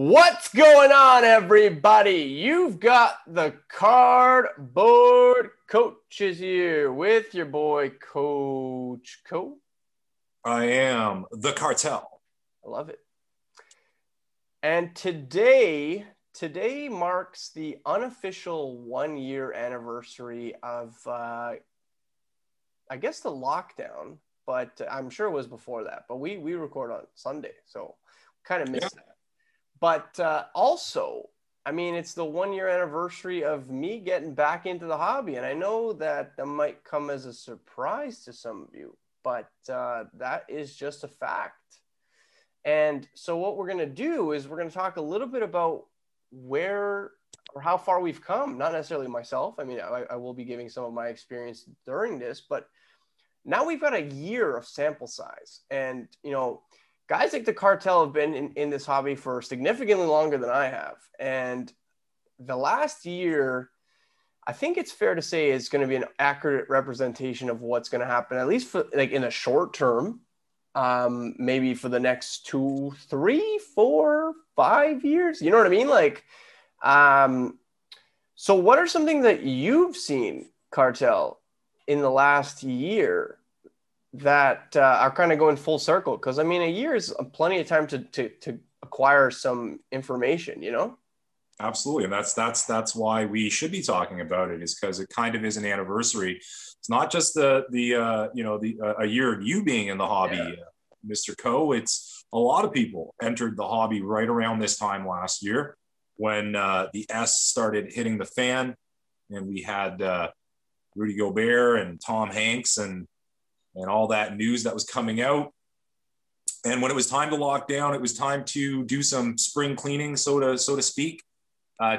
What's going on, everybody? You've got the Cardboard Coaches here with your boy, Coach Cole. I am the cartel. I love it. And today marks the unofficial one-year anniversary of, I guess, the lockdown. But I'm sure it was before that. But we record on Sunday, so kind of missed that. But also, I mean, it's the one-year anniversary of me getting back into the hobby. And I know that might come as a surprise to some of you, but that is just a fact. And so what we're going to do is we're going to talk a little bit about where or how far we've come. Not necessarily myself. I mean, I will be giving some of my experience during this, but now we've got a year of sample size. And, you know, guys like the cartel have been in this hobby for significantly longer than I have. And the last year, I think it's fair to say, is going to be an accurate representation of what's going to happen, at least for, like, in the short term, maybe for the next 2, 3, 4, 5 years. You know what I mean? Like, so what are some things that you've seen, cartel, in the last year that are kind of going full circle? Because I mean, a year is plenty of time to acquire some information, you know? Absolutely. And that's why we should be talking about it, is because it kind of is an anniversary. It's not just a year of you being in the hobby, Mr. Co. It's a lot of people entered the hobby right around this time last year when the S started hitting the fan, and we had Rudy Gobert and Tom Hanks and all that news that was coming out. And when it was time to lock down, it was time to do some spring cleaning, so to speak,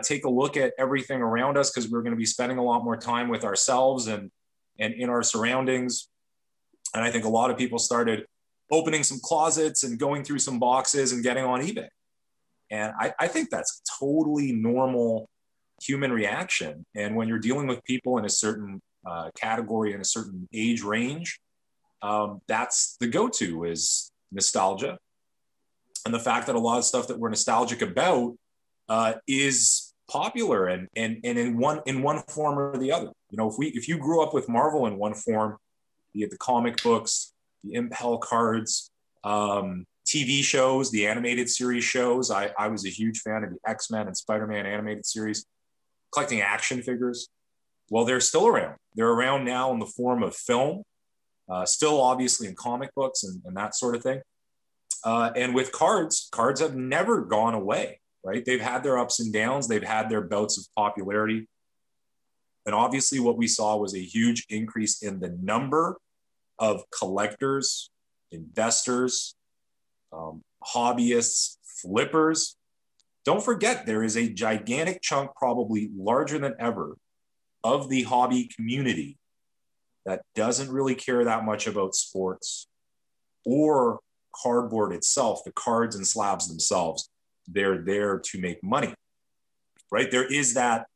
take a look at everything around us, because we're going to be spending a lot more time with ourselves and in our surroundings. And I think a lot of people started opening some closets and going through some boxes and getting on eBay. And I think that's totally normal human reaction. And when you're dealing with people in a certain category, in a certain age range, that's the go-to, is nostalgia. And the fact that a lot of stuff that we're nostalgic about is popular and in one form or the other. You know, if you grew up with Marvel in one form, be it the comic books, the Impel cards, TV shows, the animated series shows. I was a huge fan of the X-Men and Spider-Man animated series, collecting action figures. Well, they're still around. They're around now in the form of film. Still obviously in comic books and that sort of thing. And with cards have never gone away, right? They've had their ups and downs. They've had their bouts of popularity. And obviously what we saw was a huge increase in the number of collectors, investors, hobbyists, flippers. Don't forget, there is a gigantic chunk, probably larger than ever, of the hobby community that doesn't really care that much about sports or cardboard itself, the cards and slabs themselves. They're there to make money, right? There is that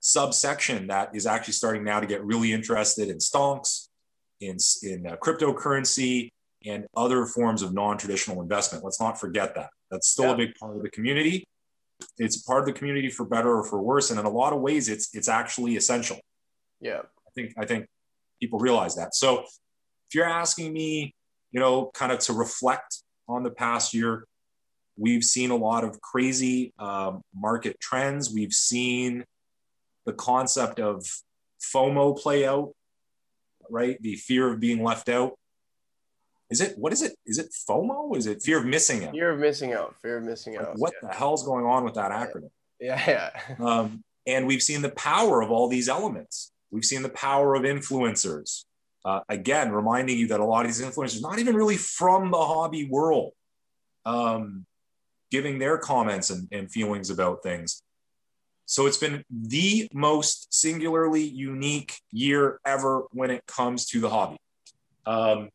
subsection that is actually starting now to get really interested in stonks, in cryptocurrency, and other forms of non-traditional investment. Let's not forget that. That's still a big part of the community. It's part of the community for better or for worse. And in a lot of ways, it's actually essential. Yeah. I think people realize that. So if you're asking me, you know, kind of to reflect on the past year, we've seen a lot of crazy market trends. We've seen the concept of FOMO play out, right? The fear of being left out. Is it FOMO? Is it fear of missing out? Fear of missing out. What the hell's going on with that acronym? Yeah. And we've seen the power of all these elements. We've seen the power of influencers. Again, reminding you that a lot of these influencers, not even really from the hobby world, giving their comments and feelings about things. So it's been the most singularly unique year ever when it comes to the hobby. And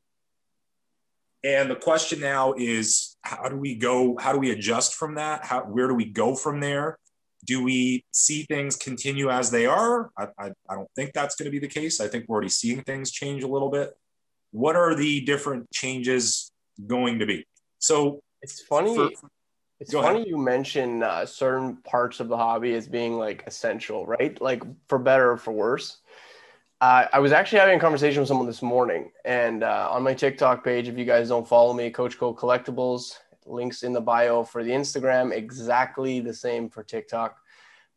the question now is, how do we go? How do we adjust from that? Where do we go from there? Do we see things continue as they are? I don't think that's going to be the case. I think we're already seeing things change a little bit. What are the different changes going to be? So it's funny. It's funny you mention certain parts of the hobby as being like essential, right? Like for better or for worse. I was actually having a conversation with someone this morning, and on my TikTok page, if you guys don't follow me, Coach Cole Collectibles, links in the bio for the Instagram, exactly the same for TikTok.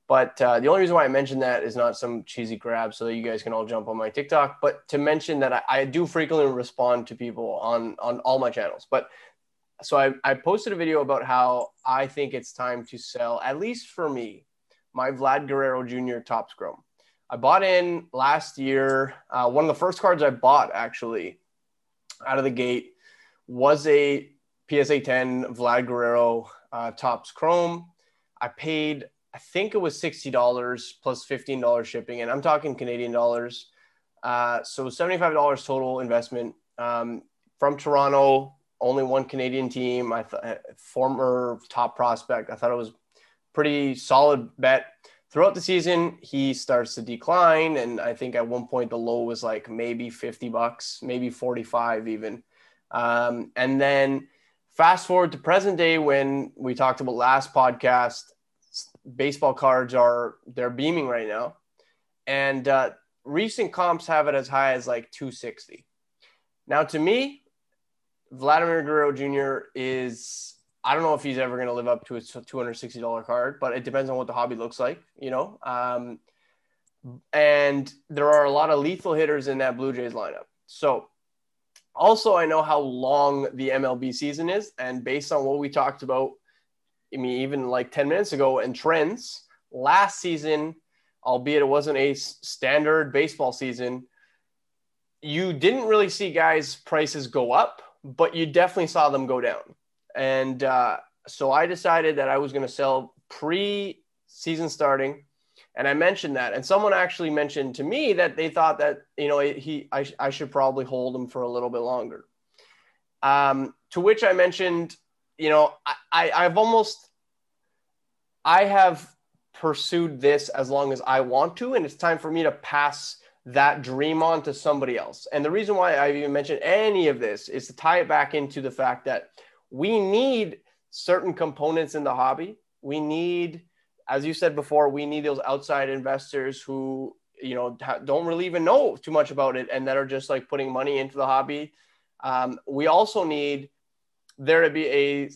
But the only reason why I mentioned that is not some cheesy grab so that you guys can all jump on my TikTok, but to mention that I do frequently respond to people on all my channels. But so I posted a video about how I think it's time to sell, at least for me, my Vlad Guerrero Jr. Top Chrome. I bought in last year. One of the first cards I bought actually out of the gate was a PSA 10 Vlad Guerrero Topps Chrome. I paid, I think it was $60 plus $15 shipping, and I'm talking Canadian dollars. So $75 total investment. From Toronto, only one Canadian team. Former top prospect. I thought it was pretty solid bet. Throughout the season, he starts to decline, and I think at one point the low was like maybe $50, maybe $45 even. And then fast forward to present day when we talked about last podcast, baseball cards they're beaming right now, and recent comps have it as high as like $260. Now to me, Vladimir Guerrero Jr. I don't know if he's ever going to live up to his $260 card, but it depends on what the hobby looks like, you know? And there are a lot of lethal hitters in that Blue Jays lineup. So also I know how long the MLB season is. And based on what we talked about, I mean, even like 10 minutes ago and trends last season, albeit it wasn't a standard baseball season, you didn't really see guys' prices go up, but you definitely saw them go down. And so I decided that I was going to sell pre-season starting. And I mentioned that. And someone actually mentioned to me that they thought that, you know, I should probably hold him for a little bit longer. To which I mentioned, you know, I have pursued this as long as I want to. And it's time for me to pass that dream on to somebody else. And the reason why I even mentioned any of this is to tie it back into the fact that we need certain components in the hobby. We need, as you said before, we need those outside investors who, you know, don't really even know too much about it and that are just like putting money into the hobby. We also need there to be a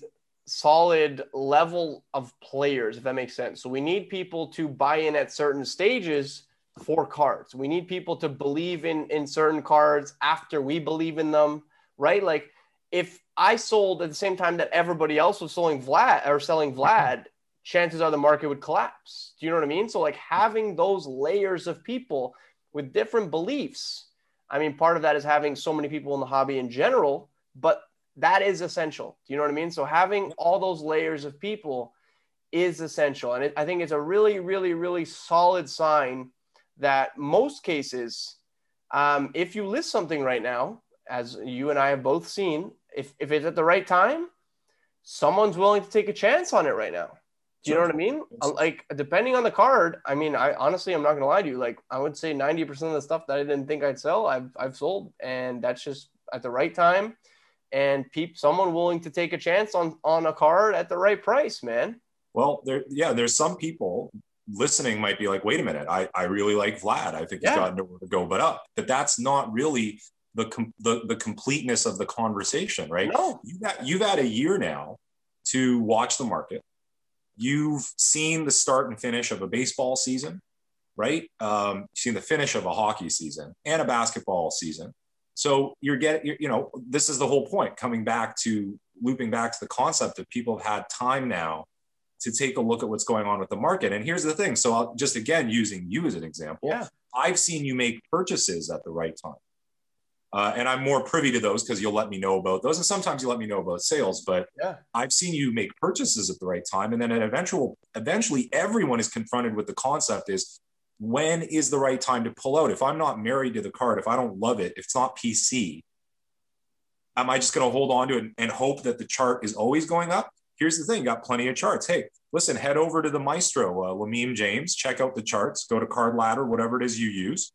solid level of players, if that makes sense. So we need people to buy in at certain stages for cards. We need people to believe in certain cards after we believe in them, right? Like if I sold at the same time that everybody else was selling Vlad, chances are the market would collapse. Do you know what I mean? So like having those layers of people with different beliefs. I mean, part of that is having so many people in the hobby in general, but that is essential. Do you know what I mean? So having all those layers of people is essential. And I think it's a really, really, really solid sign that most cases, if you list something right now, as you and I have both seen, if it's at the right time, someone's willing to take a chance on it right now. Do you know what I mean? Like, depending on the card, I mean, I'm not going to lie to you. Like, I would say 90% of the stuff that I didn't think I'd sell, I've sold. And that's just at the right time. And someone willing to take a chance on a card at the right price, man. Well, there's some people listening might be like, wait a minute, I really like Vlad. I think he's got nowhere to go but up. But that's not really the completeness of the conversation, right? No. You've had a year now to watch the market. You've seen the start and finish of a baseball season, right? You've seen the finish of a hockey season and a basketball season. So this is the whole point, looping back to the concept that people have had time now to take a look at what's going on with the market. And here's the thing. So I'll just, again, using you as an example, I've seen you make purchases at the right time. And I'm more privy to those because you'll let me know about those. And sometimes you let me know about sales, but I've seen you make purchases at the right time. And then eventually everyone is confronted with the concept is, when is the right time to pull out? If I'm not married to the card, if I don't love it, if it's not PC, am I just going to hold on to it and hope that the chart is always going up? Here's the thing. Got plenty of charts. Hey, listen, head over to the maestro, Lameem James, check out the charts, go to Card Ladder, whatever it is you use.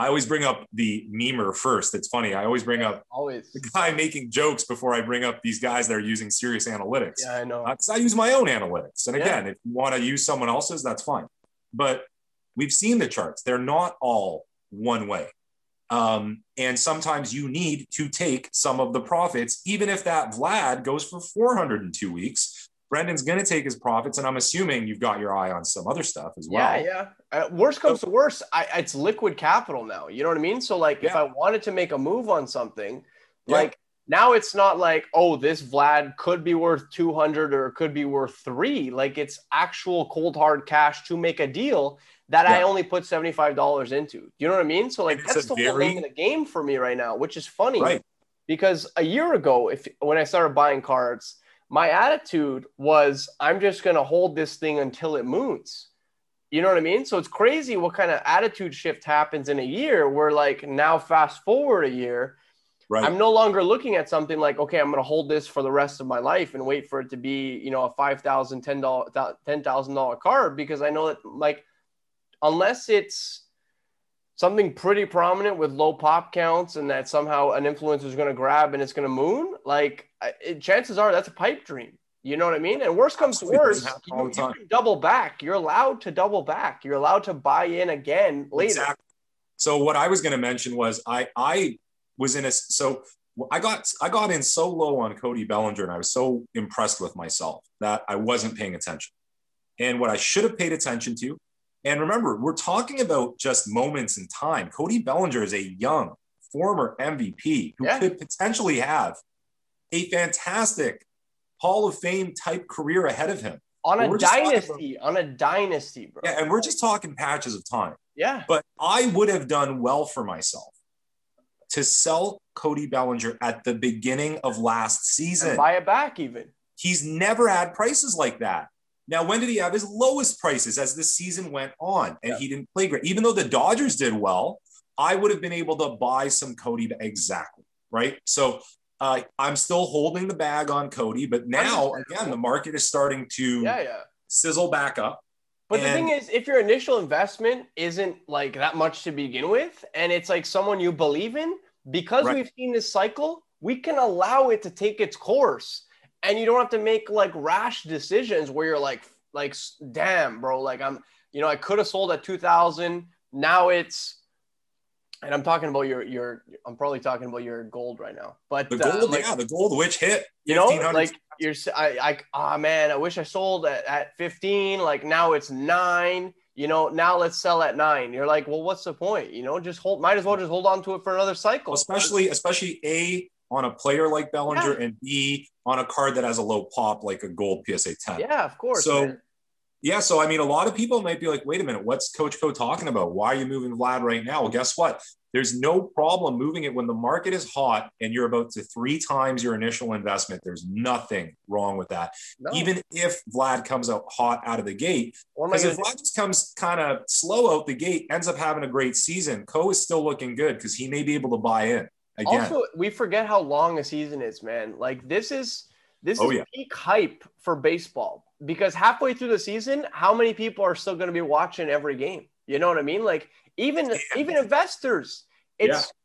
I always bring up the memer first. It's funny. I always bring up the guy making jokes before I bring up these guys that are using serious analytics. Yeah, I know. Because I use my own analytics. And again, if you want to use someone else's, that's fine. But we've seen the charts. They're not all one way. And sometimes you need to take some of the profits, even if that Vlad goes for 400 in 2 weeks. Brendan's going to take his profits, and I'm assuming you've got your eye on some other stuff as well. Yeah, yeah. Worst comes to worst, it's liquid capital now. You know what I mean? So, like, if I wanted to make a move on something, like, now it's not like, oh, this Vlad could be worth 200 or it could be worth 3. Like, it's actual cold hard cash to make a deal that I only put $75 into. You know what I mean? So, like, that's the whole name of the game for me right now, which is funny. Right. Because a year ago, when I started buying cards, my attitude was, I'm just going to hold this thing until it moons. You know what I mean? So it's crazy what kind of attitude shift happens in a year where, like, now fast forward a year, right, I'm no longer looking at something like, okay, I'm going to hold this for the rest of my life and wait for it to be, you know, a $5,000, $10,000 card, because I know that, like, unless it's something pretty prominent with low pop counts and that somehow an influencer is going to grab and it's going to moon, like, chances are that's a pipe dream. You know what I mean? And worse comes to worse, you can double back. You're allowed to double back. You're allowed to buy in again later. Exactly. So what I was going to mention was I was in a, so I got in so low on Cody Bellinger, and I was so impressed with myself that I wasn't paying attention. And what I should have paid attention to, and remember, we're talking about just moments in time. Cody Bellinger is a young former MVP who could potentially have a fantastic Hall of Fame type career ahead of him. On a dynasty, bro. Yeah, and we're just talking patches of time. Yeah. But I would have done well for myself to sell Cody Bellinger at the beginning of last season. And buy it back even. He's never had prices like that. Now, when did he have his lowest prices? As the season went on, and he didn't play great. Even though the Dodgers did well, I would have been able to buy some Cody. Exactly, right? So I'm still holding the bag on Cody, but now, again, the market is starting to sizzle back up. But the thing is, if your initial investment isn't like that much to begin with, and it's like someone you believe in, because we've seen this cycle, we can allow it to take its course. And you don't have to make like rash decisions where you're like, damn, bro, like I'm, you know, I could have sold at 2,000. Now it's, and I'm talking about I'm probably talking about your gold right now, but the gold, the gold, which hit, you know, like I wish I sold at 15. Like now it's 9, you know, now let's sell at 9. You're like, well, what's the point? You know, might as well just hold on to it for another cycle. Especially on a player like Bellinger, and B, on a card that has a low pop, like a gold PSA 10. Yeah, of course. So, man. Yeah. So, I mean, a lot of people might be like, wait a minute, what's Coach Co talking about? Why are you moving Vlad right now? Well, guess what? There's no problem moving it when the market is hot and you're about to 3 times your initial investment. There's nothing wrong with that. No. Even if Vlad comes out hot out of the gate, because if Vlad just comes kind of slow out the gate, ends up having a great season, Co is still looking good because he may be able to buy in. Again. Also, we forget how long a season is, man. Like this is peak hype for baseball, because halfway through the season, how many people are still going to be watching every game? You know what I mean? Like even investors,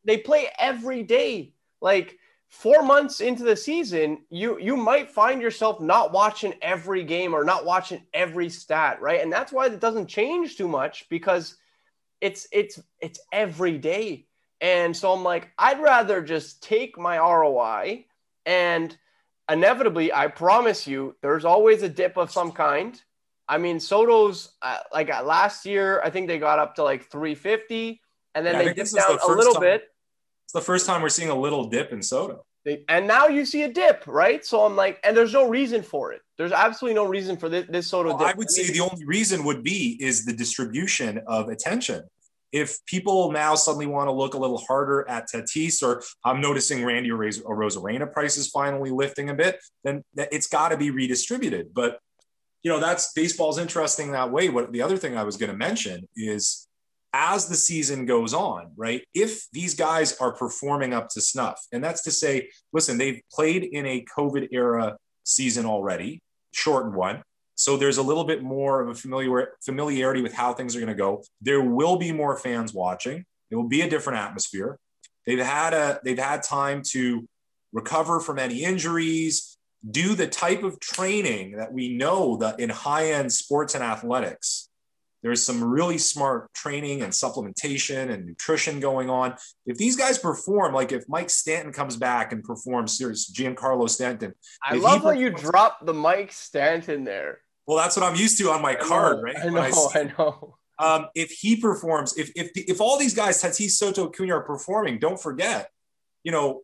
they play every day. Like 4 months into the season, you might find yourself not watching every game or not watching every stat, right? And that's why it doesn't change too much, because it's every day. And so I'm like, I'd rather just take my ROI, and inevitably, I promise you, there's always a dip of some kind. I mean, Soto's like last year, I think they got up to like 350, and then they dipped down a little bit. It's the first time we're seeing a little dip in Soto. And now you see a dip, right? So I'm like, and there's no reason for it. There's absolutely no reason for this Soto dip. I would say the only reason would be is the distribution of attention. If people now suddenly want to look a little harder at Tatis, or I'm noticing Randy Arozarena prices finally lifting a bit, then it's got to be redistributed. But, you know, baseball's interesting that way. The other thing I was going to mention is, as the season goes on, right, if these guys are performing up to snuff, and that's to say, listen, they've played in a COVID era season already, shortened one. So there's a little bit more of a familiarity with how things are going to go. There will be more fans watching. It will be a different atmosphere. They've had time to recover from any injuries, do the type of training that we know that in high-end sports and athletics, there's some really smart training and supplementation and nutrition going on. If these guys perform, like if Mike Stanton comes back and performs, serious Giancarlo Stanton. I love how you drop the Mike Stanton there. Well, that's what I'm used to on my card, right? I know. If he performs, if all these guys, Tatis, Soto, Cunha, are performing, don't forget,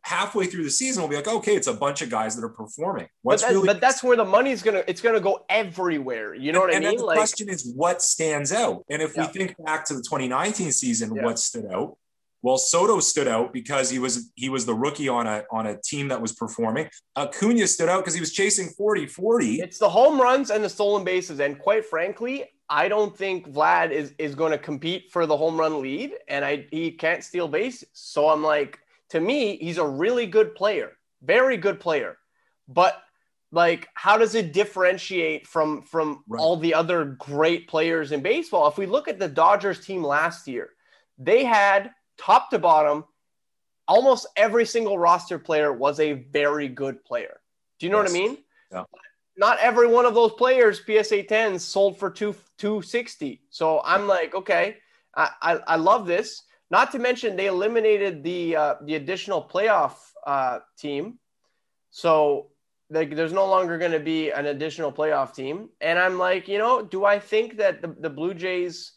halfway through the season, we'll be like, okay, it's a bunch of guys that are performing. But that's where the money's it's going to go everywhere. You know what I mean? And the question is what stands out? And if we think back to the 2019 season, what stood out? Well, Soto stood out because he was the rookie on a team that was performing. Acuna stood out because he was chasing 40-40. It's the home runs and the stolen bases. And quite frankly, I don't think Vlad is going to compete for the home run lead. And he can't steal bases. So I'm like, to me, he's a really good player, very good player. But like, how does it differentiate from all the other great players in baseball? If we look at the Dodgers team last year, they had top to bottom, almost every single roster player was a very good player. Do you know what I mean? Yeah. Not every one of those players, PSA 10s, sold for $260. So I'm like, okay, I love this. Not to mention they eliminated the additional playoff team. So there's no longer going to be an additional playoff team. And I'm like, do I think that the Blue Jays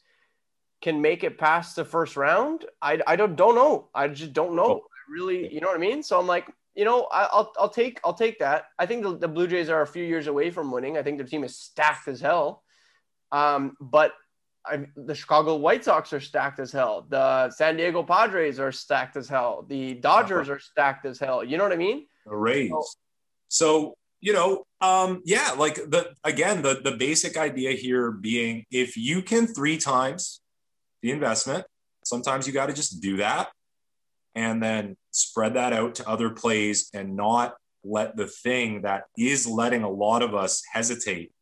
can make it past the first round? I don't know. I just don't know. I really, you know what I mean? So I'm like, I'll take that. I think the Blue Jays are a few years away from winning. I think their team is stacked as hell. But the Chicago White Sox are stacked as hell. The San Diego Padres are stacked as hell. The Dodgers are stacked as hell. You know what I mean? The Rays. The basic idea here being if you can 3 times the investment, sometimes you got to just do that and then spread that out to other plays and not let the thing that is letting a lot of us hesitate.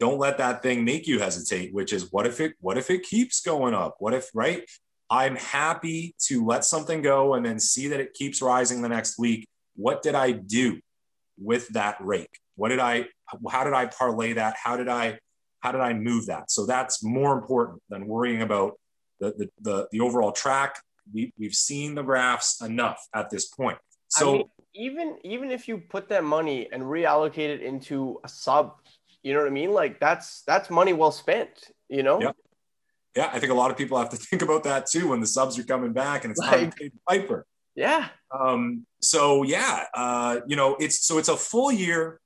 Don't let that thing make you hesitate, which is what if it keeps going up? What if, right? I'm happy to let something go and then see that it keeps rising the next week. What did I do with that rake? How did I parlay that? How did I move that? So that's more important than worrying about the overall track. We've seen the graphs enough at this point. So even if you put that money and reallocate it into a sub, you know what I mean? Like that's money well spent, Yeah. I think a lot of people have to think about that too, when the subs are coming back and it's time to pay the piper. Yeah. It's a full year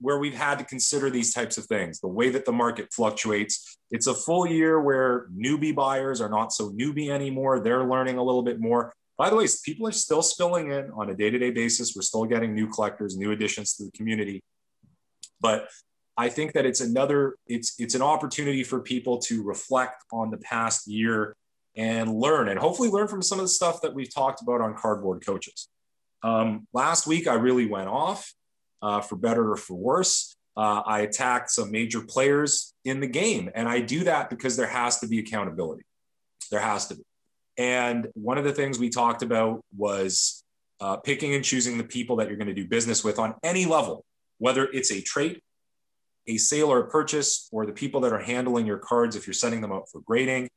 where we've had to consider these types of things, the way that the market fluctuates. It's a full year where newbie buyers are not so newbie anymore. They're learning a little bit more. By the way, people are still spilling in on a day-to-day basis. We're still getting new collectors, new additions to the community, but I think that it's an opportunity for people to reflect on the past year and learn, and hopefully learn from some of the stuff that we've talked about on Cardboard Coaches. Last week, I really went off for better or for worse. I attacked some major players in the game, and I do that because there has to be accountability. There has to be. And one of the things we talked about was picking and choosing the people that you're going to do business with on any level, whether it's a trade, a sale or a purchase, or the people that are handling your cards if you're sending them out for grading,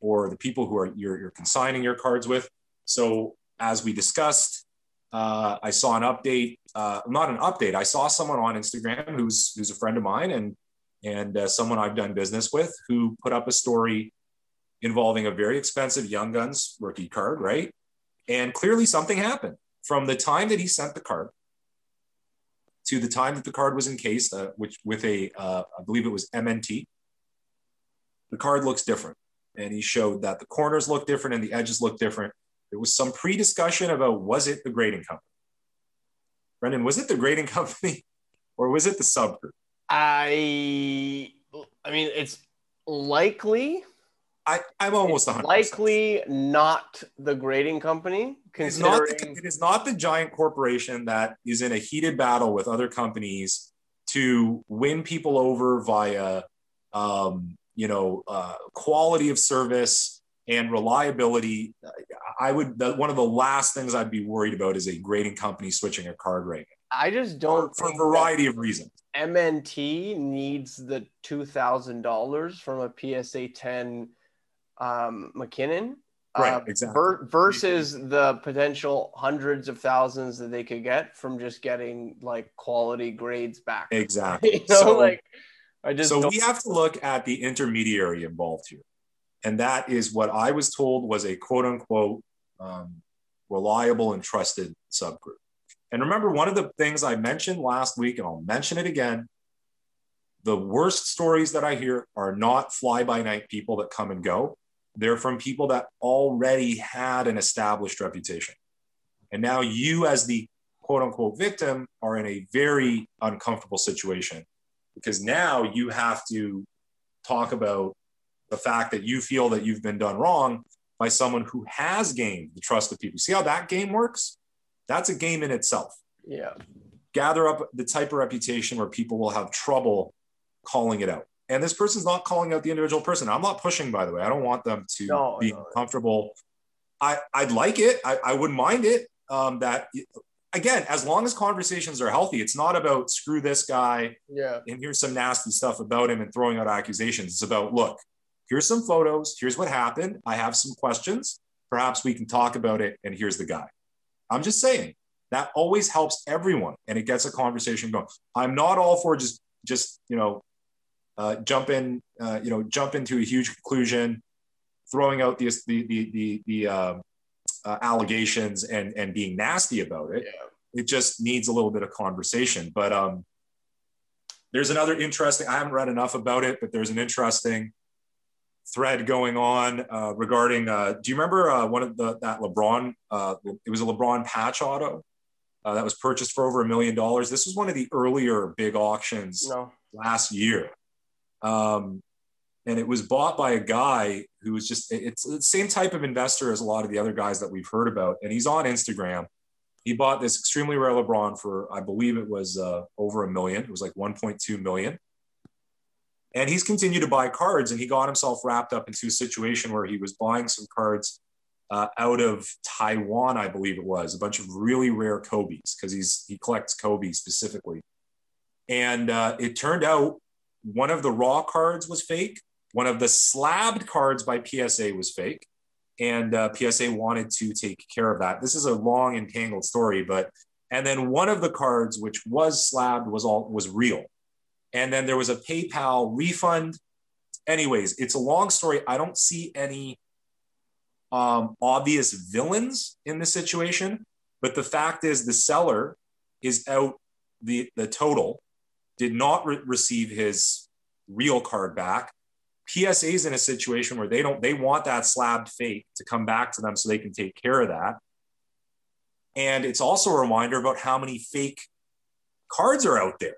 or the people who are you're consigning your cards with. So as we discussed, I saw an update, not an update. I saw someone on Instagram who's a friend of mine and someone I've done business with, who put up a story involving a very expensive Young Guns rookie card, right? And clearly something happened from the time that he sent the card to the time that the card was encased, I believe it was MNT, the card looks different. And he showed that the corners look different and the edges look different. There was some pre-discussion about, was it the grading company? Brendan, was it the grading company or was it the subgroup? I mean, it's likely. I'm almost 100%. Likely not the grading company. It is not the giant corporation that is in a heated battle with other companies to win people over via, quality of service and reliability. One of the last things I'd be worried about is a grading company switching a card rating. I just don't for a variety of reasons. MNT needs the $2,000 from a PSA 10 McKinnon, right? Exactly. Versus the potential hundreds of thousands that they could get from just getting like quality grades back. Exactly. You know, so like, I just so we have to look at the intermediary involved here, and that is what I was told was a quote unquote reliable and trusted subgroup. And remember, one of the things I mentioned last week, and I'll mention it again, the worst stories that I hear are not fly-by-night people that come and go. They're from people that already had an established reputation. And now you, as the quote-unquote victim, are in a very uncomfortable situation because now you have to talk about the fact that you feel that you've been done wrong by someone who has gained the trust of people. See how that game works? That's a game in itself. Yeah. Gather up the type of reputation where people will have trouble calling it out. And this person's not calling out the individual person. I'm not pushing, by the way. I don't want them to be uncomfortable. I'd like it. I wouldn't mind it. That again, as long as conversations are healthy, it's not about screw this guy. Yeah. And here's some nasty stuff about him and throwing out accusations. It's about, look, here's some photos. Here's what happened. I have some questions. Perhaps we can talk about it. And here's the guy. I'm just saying that always helps everyone, and it gets a conversation going. I'm not all for just jump into a huge conclusion, throwing out the allegations and being nasty about it. Yeah. It just needs a little bit of conversation. But there's another interesting. I haven't read enough about it, but there's an interesting thread going on regarding do you remember one of that LeBron it was a LeBron patch auto that was purchased for over $1 million? This was one of the earlier big auctions last year, and it was bought by a guy who was just it's the same type of investor as a lot of the other guys that we've heard about, and he's on Instagram. He bought this extremely rare LeBron for I believe it was over $1 million. It was like 1.2 million. And he's continued to buy cards, and he got himself wrapped up into a situation where he was buying some cards out of Taiwan, I believe it was, a bunch of really rare Kobes because he collects Kobe specifically. And it turned out one of the raw cards was fake. One of the slabbed cards by PSA was fake. And PSA wanted to take care of that. This is a long entangled story, and then one of the cards, which was slabbed, was real. And then there was a PayPal refund. Anyways, it's a long story. I don't see any obvious villains in the situation, but the fact is the seller is out the total, did not receive his real card back. PSA is in a situation where they want that slabbed fake to come back to them so they can take care of that. And it's also a reminder about how many fake cards are out there.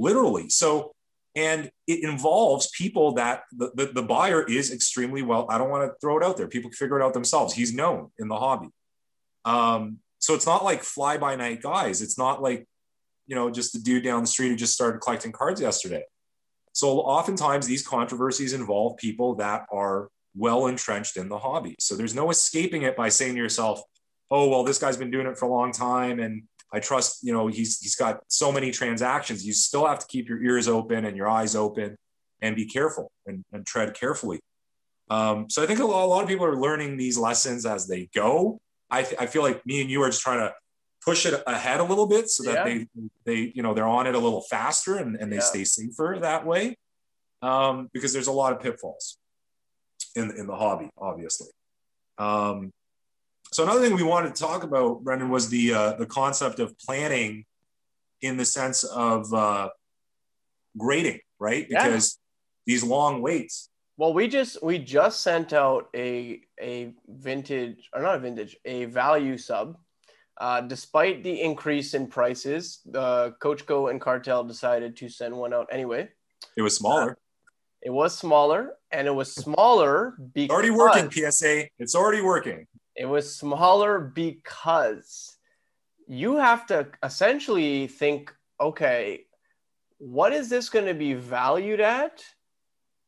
Literally. So, and it involves people that the buyer is extremely well. I don't want to throw it out there. People can figure it out themselves. He's known in the hobby. So it's not like fly by night guys. It's not like, just the dude down the street who just started collecting cards yesterday. So oftentimes these controversies involve people that are well entrenched in the hobby. So there's no escaping it by saying to yourself, oh, well, this guy's been doing it for a long time. And I trust, he's got so many transactions. You still have to keep your ears open and your eyes open and be careful and tread carefully. So I think a lot of people are learning these lessons as they go. I feel like me and you are just trying to push it ahead a little bit so that they they're on it a little faster and they stay safer that way. Because there's a lot of pitfalls in the hobby, obviously. So another thing we wanted to talk about, Brendan, was the concept of planning in the sense of grading, right? Because these long waits. Well, we just sent out a value sub. Despite the increase in prices, Coach Co and Cartel decided to send one out anyway. It was smaller. Because it's already working, PSA. It's already working. It was smaller because you have to essentially think, okay, what is this going to be valued at?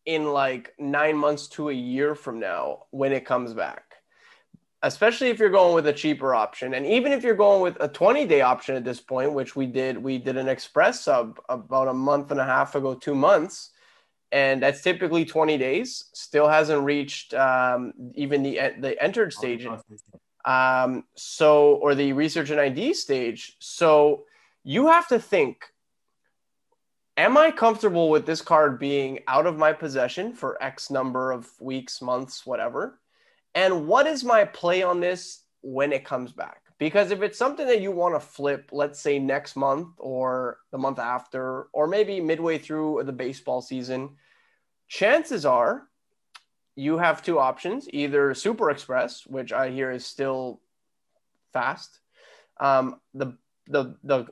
in like 9 months to a year from now when it comes back, especially if you're going with a cheaper option. And even if you're going with a 20-day option at this point, which we did an express sub about a month and a half ago, 2 months, and that's typically 20 days, still hasn't reached even the entered stage, or the research and ID stage. So you have to think, am I comfortable with this card being out of my possession for X number of weeks, months, whatever? And what is my play on this when it comes back? Because if it's something that you want to flip, let's say next month or the month after, or maybe midway through the baseball season, chances are you have two options, either Super Express, which I hear is still fast. The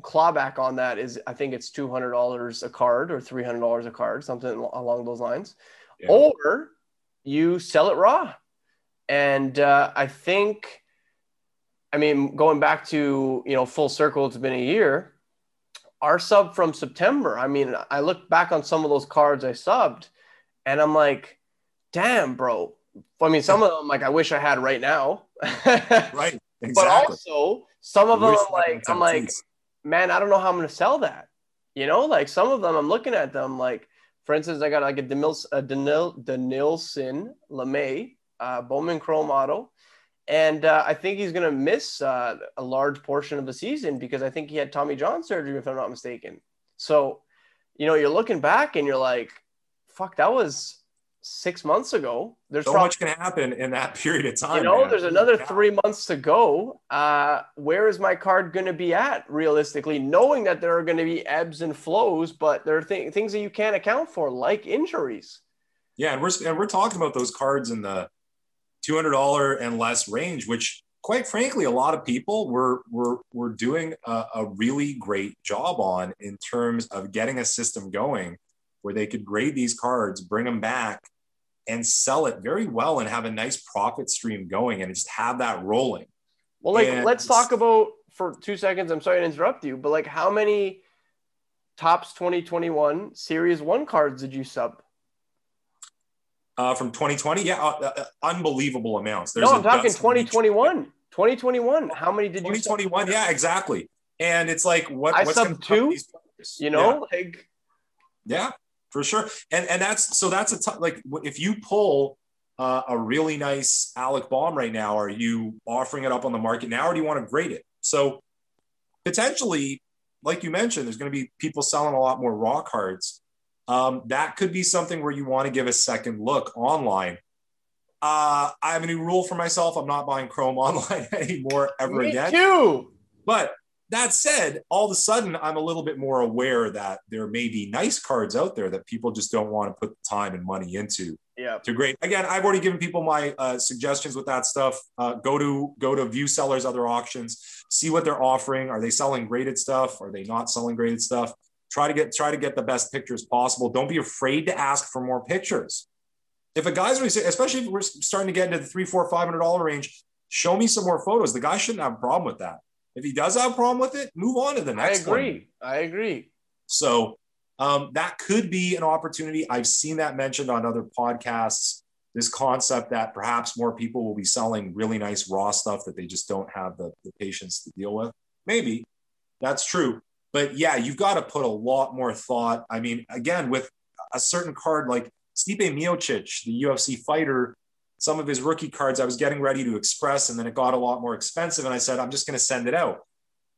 clawback on that is, I think it's $200 a card or $300 a card, something along those lines. Yeah. Or you sell it raw. And I mean, going back to, full circle, it's been a year. Our sub from September, I mean, I look back on some of those cards I subbed and I'm like, damn, bro. I mean, some of them, like, I wish I had right now. Right. Exactly. But also some of them, I'm like, man, I don't know how I'm going to sell that. Like some of them, I'm looking at them, like, for instance, I got like a Denilson LeMay. Bowman Chrome auto, and I think he's going to miss a large portion of the season because I think he had Tommy John surgery, if I'm not mistaken. So, you're looking back and you're like, "Fuck, that was 6 months ago." There's so much can happen in that period of time. There's another 3 months to go. Where is my card going to be at realistically? Knowing that there are going to be ebbs and flows, but there are things that you can't account for, like injuries. Yeah, and we're talking about those cards in the $200 and less range, which quite frankly, a lot of people were doing a really great job on in terms of getting a system going where they could grade these cards, bring them back and sell it very well and have a nice profit stream going and just have that rolling. Well, let's talk about for 2 seconds. I'm sorry to interrupt you, but like how many Topps 2021 Series 1 cards did you sub? From 2020? Yeah, unbelievable amounts. I'm talking 2021. 2021. How many did you 2021, sub? Yeah, exactly. And it's like, what's subbed two? Yeah. Like... Yeah, for sure. And that's a tough, like, if you pull a really nice Alec Baum right now, are you offering it up on the market now or do you want to grade it? So potentially, like you mentioned, there's going to be people selling a lot more raw cards. That could be something where you want to give a second look online. I have a new rule for myself. I'm not buying Chrome online anymore ever again. Me too. But that said, all of a sudden, I'm a little bit more aware that there may be nice cards out there that people just don't want to put the time and money into. Yeah. To grade. Again, I've already given people my suggestions with that stuff. Go to View Sellers, other auctions, see what they're offering. Are they selling graded stuff? Are they not selling graded stuff? Try to get the best pictures possible. Don't be afraid to ask for more pictures. If a guy's really, especially if we're starting to get into the $300, $400, $500 range, show me some more photos. The guy shouldn't have a problem with that. If he does have a problem with it, move on to the next one. I agree. So that could be an opportunity. I've seen that mentioned on other podcasts, this concept that perhaps more people will be selling really nice raw stuff that they just don't have the patience to deal with. Maybe that's true. But yeah, you've got to put a lot more thought. I mean, again, with a certain card like Stipe Miocic, the UFC fighter, some of his rookie cards I was getting ready to express, and then it got a lot more expensive. And I said, I'm just going to send it out.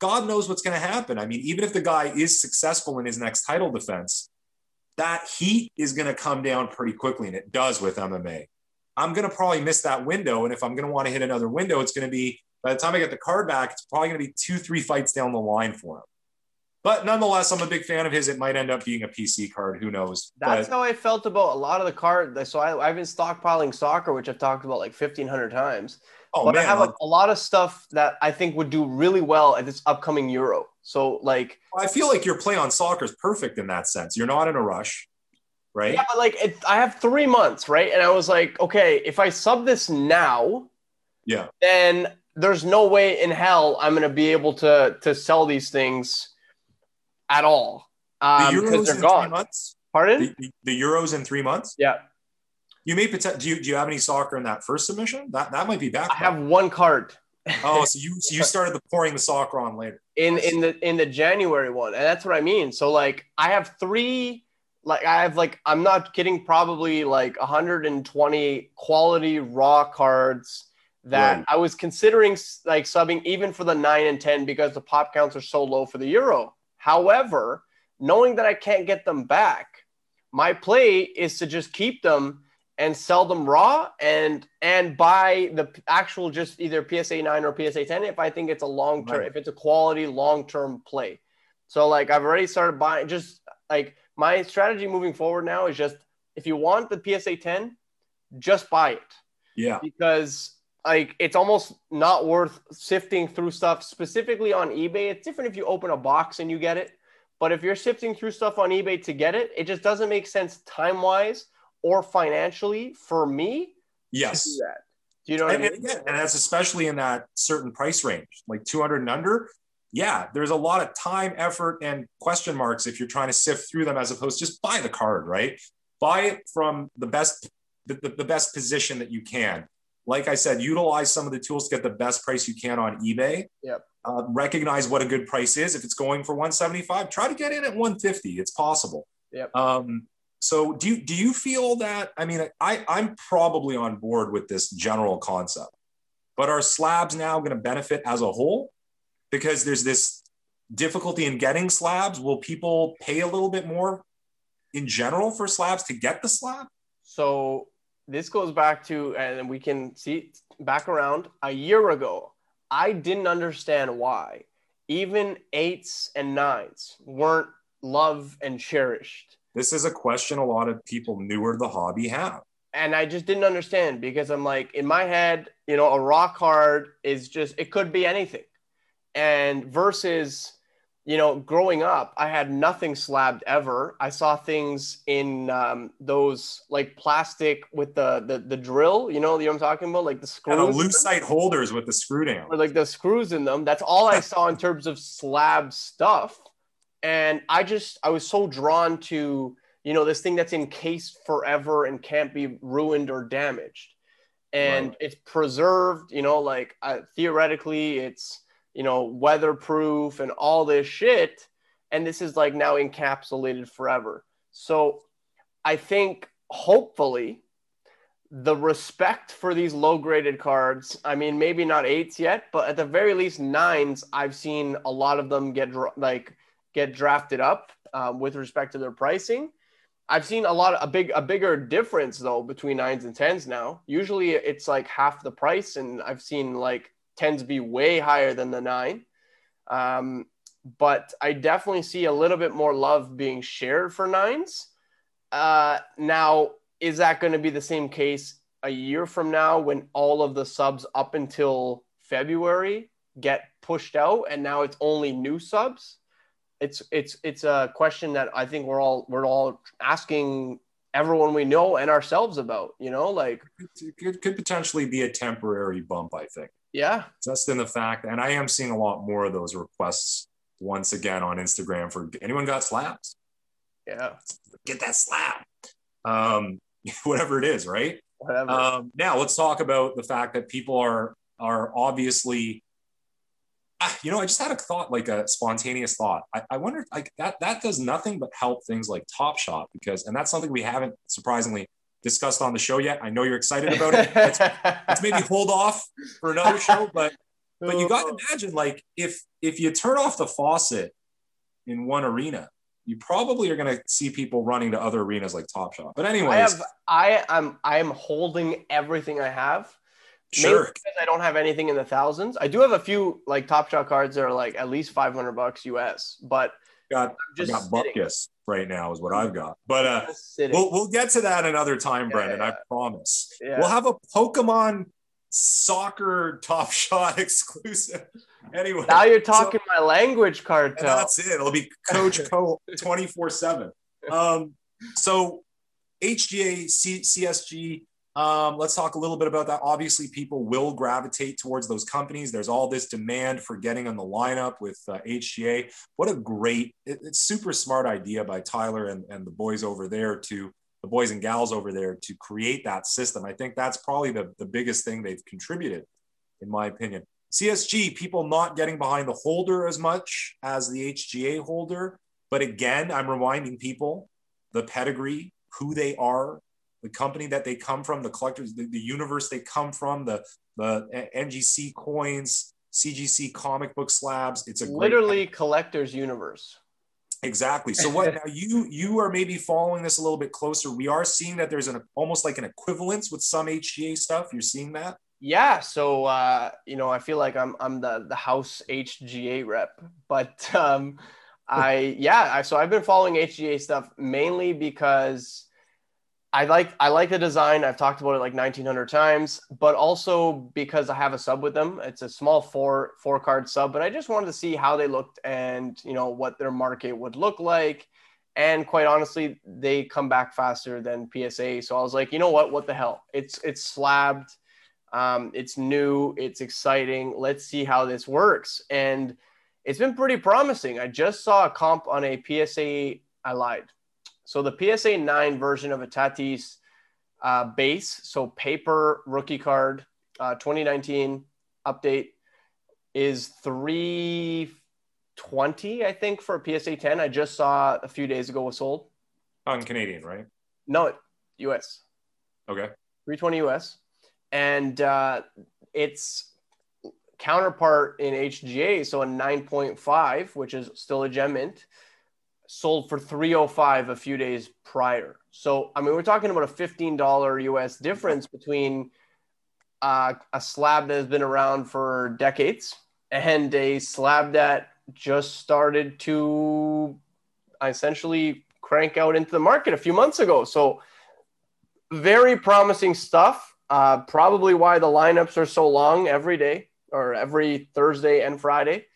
God knows what's going to happen. I mean, even if the guy is successful in his next title defense, that heat is going to come down pretty quickly. And it does with MMA. I'm going to probably miss that window. And if I'm going to want to hit another window, it's going to be, by the time I get the card back, it's probably going to be 2-3 fights down the line for him. But nonetheless, I'm a big fan of his. It might end up being a PC card. Who knows? That's how I felt about a lot of the cards. So I've been stockpiling soccer, which I've talked about like 1,500 times. Oh, but man, I have a lot of stuff that I think would do really well at this upcoming Euro. So like, I feel like your play on soccer is perfect in that sense. You're not in a rush, right? Yeah, but like I have 3 months, right? And I was like, okay, if I sub this now, yeah, then there's no way in hell I'm going to be able to sell these things at all because they're gone. Pardon? The Euros in 3 months? Yeah. You may potentially. Do you have any soccer in that first submission? That might be back. I have one card. Oh, so you started pouring the soccer on later. In the January one, and that's what I mean. So like I have three. Like I have like, I'm not kidding, probably like 120 quality raw cards that I was considering like subbing even for the 9 and 10 because the pop counts are so low for the Euro. However, knowing that I can't get them back, my play is to just keep them and sell them raw and buy the actual just either PSA 9 or PSA 10 if I think it's a long-term, if it's a quality long-term play. So like I've already started buying just like – my strategy moving forward now is just, if you want the PSA 10, just buy it. Yeah. Because like, it's almost not worth sifting through stuff specifically on eBay. It's different if you open a box and you get it, but if you're sifting through stuff on eBay to get it, it just doesn't make sense time-wise or financially for me. Yes. To do that. Do you know what I mean? And that's especially in that certain price range, like 200 and under. Yeah, there's a lot of time, effort, and question marks if you're trying to sift through them, as opposed to just buy the card, right? Buy it from the best position that you can. Like I said, utilize some of the tools to get the best price you can on eBay. Yep. Recognize what a good price is. If it's going for 175, try to get in at 150. It's possible. Yep. So do you feel that, I mean, I'm probably on board with this general concept, but are slabs now going to benefit as a whole? Because there's this difficulty in getting slabs. Will people pay a little bit more in general for slabs to get the slab? So this goes back to, and we can see back around a year ago, I didn't understand why even 8s and 9s weren't loved and cherished. This is a question a lot of people newer to the hobby have. And I just didn't understand, because I'm like, in my head, you know, a raw card is just, it could be anything. And versus, you know, growing up, I had nothing slabbed ever. I saw things in those like plastic with the drill, you know what I'm talking about? Like the screws. And the lucite holders with the screw down. Or like the screws in them. That's all I saw in terms of slab stuff. And I was so drawn to, you know, this thing that's encased forever and can't be ruined or damaged. And it's preserved, you know, like theoretically it's, you know, weatherproof and all this shit. And this is like now encapsulated forever. So I think hopefully the respect for these low graded cards, I mean, maybe not 8s yet, but at the very least 9s, I've seen a lot of them get drafted up with respect to their pricing. I've seen a bigger difference though between 9s and 10s now. Usually it's like half the price, and I've seen like 10s be way higher than the 9. But I definitely see a little bit more love being shared for 9s. Now, is that going to be the same case a year from now when all of the subs up until February get pushed out and now it's only new subs? It's a question that I think we're all asking everyone we know and ourselves about, you know, like it could potentially be a temporary bump, I think. Yeah. Just in the fact, and I am seeing a lot more of those requests once again on Instagram for anyone got slaps. Yeah. Get that slap. Whatever it is, right? Whatever. Now let's talk about the fact that people are obviously, you know, I just had a thought, like a spontaneous thought. I wonder, like that does nothing but help things like Top Shot, because, and that's something we haven't surprisingly discussed on the show yet. I know you're excited about it. Let's maybe hold off for another show, but you got to imagine, like if you turn off the faucet in one arena, you probably are going to see people running to other arenas like Top Shop. But anyways, I am holding everything I have. Sure. Mainly because I don't have anything in the thousands. I do have a few like Top Shot cards that are like at least $500 US, but I got Buckus right now is what I've got. But we'll get to that another time, Brendan. Yeah. I promise. Yeah. We'll have a Pokemon soccer Top Shot exclusive. Anyway. Now you're talking my language, Cartel. That's it. It'll be Coach Cole 24/7. So HGA, CSG, Let's talk a little bit about that. Obviously, people will gravitate towards those companies. There's all this demand for getting on the lineup with HGA. What a great, it's super smart idea by Tyler and the boys over there to, the boys and gals over there to create that system. I think that's probably the biggest thing they've contributed, in my opinion. CSG, people not getting behind the holder as much as the HGA holder. But again, I'm reminding people the pedigree, who they are, the company that they come from, the collectors, the universe they come from, the NGC coins, CGC comic book slabs. It's a literally great collector's universe. Exactly. So what now you are maybe following this a little bit closer. We are seeing that there's an almost like an equivalence with some HGA stuff. You're seeing that? Yeah. So you know, I feel like I'm the house HGA rep, but so I've been following HGA stuff mainly because I like the design. I've talked about it like 1,900 times, but also because I have a sub with them. It's a small four card sub, but I just wanted to see how they looked and, you know, what their market would look like. And quite honestly, they come back faster than PSA. So I was like, you know what the hell? It's slabbed. It's new. It's exciting. Let's see how this works. And it's been pretty promising. I just saw a comp on a PSA. I lied. So the PSA 9 version of a Tatis base, so paper rookie card, 2019 update is $320, I think, for a PSA 10. I just saw a few days ago was sold. On Canadian, right? No, US. Okay. $320 US. And its counterpart in HGA, so a 9.5, which is still a gem mint, sold for $305 a few days prior. So, I mean, we're talking about a $15 US difference between a slab that has been around for decades and a slab that just started to essentially crank out into the market a few months ago. So very promising stuff. Probably why the lineups are so long every day or every Thursday and Friday.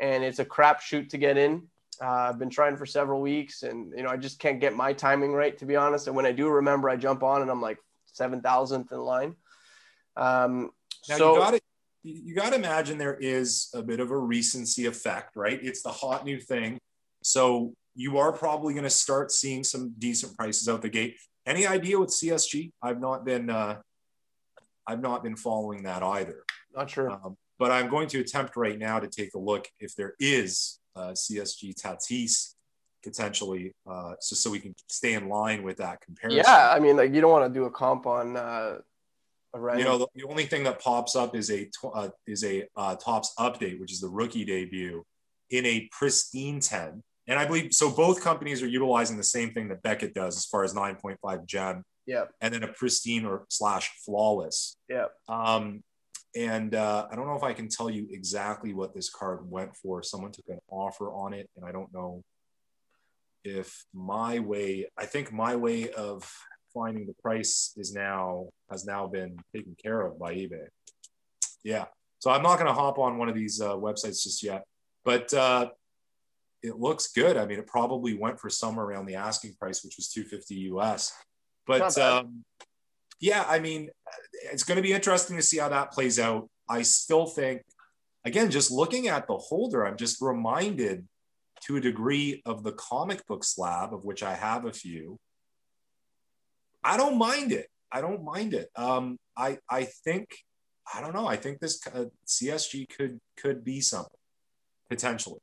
And it's a crapshoot to get in. I've been trying for several weeks and, you know, I just can't get my timing right, to be honest. And when I do remember, I jump on and I'm like 7,000th in line. You got to imagine there is a bit of a recency effect, right? It's the hot new thing. So you are probably going to start seeing some decent prices out the gate. Any idea with CSG? I've not been following that either. Not sure. But I'm going to attempt right now to take a look if there is CSG Tatis potentially, so we can stay in line with that comparison. Yeah, I mean, like, you don't want to do a comp on you know, the only thing that pops up is a Topps update, which is the rookie debut in a pristine 10, and I believe so. Both companies are utilizing the same thing that Beckett does as far as 9.5 gem, yeah, and then a pristine or / flawless, yeah. And I don't know if I can tell you exactly what this card went for. Someone took an offer on it, and I don't know if my way of finding the price has now been taken care of by eBay. Yeah. So I'm not going to hop on one of these websites just yet, but it looks good. I mean, it probably went for somewhere around the asking price, which was $250 US, but yeah, I mean, it's going to be interesting to see how that plays out. I still think, again, just looking at the holder, I'm just reminded to a degree of the comic book slab, of which I have a few. I don't mind it. I think this CSG could be something, potentially.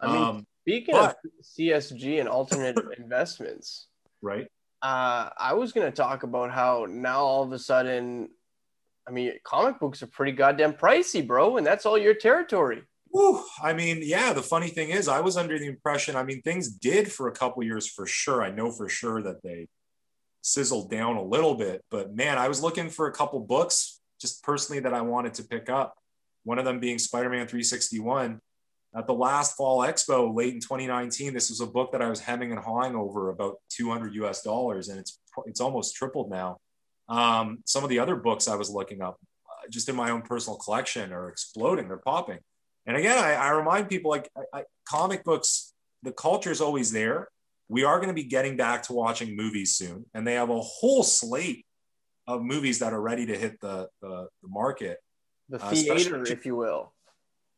I mean, speaking of CSG and alternate investments. Right. I was going to talk about how now all of a sudden, I mean, comic books are pretty goddamn pricey, bro. And that's all your territory. Woo. I mean, yeah, the funny thing is I was under the impression, I mean, things did for a couple years for sure. I know for sure that they sizzled down a little bit, but man, I was looking for a couple books just personally that I wanted to pick up. One of them being Spider-Man 361. At the last fall expo, late in 2019, this was a book that I was hemming and hawing over, about $200 US, and it's almost tripled now. Some of the other books I was looking up, just in my own personal collection, are exploding. They're popping. And again, I remind people, like, comic books, the culture is always there. We are going to be getting back to watching movies soon, and they have a whole slate of movies that are ready to hit the market. The theater, if you will.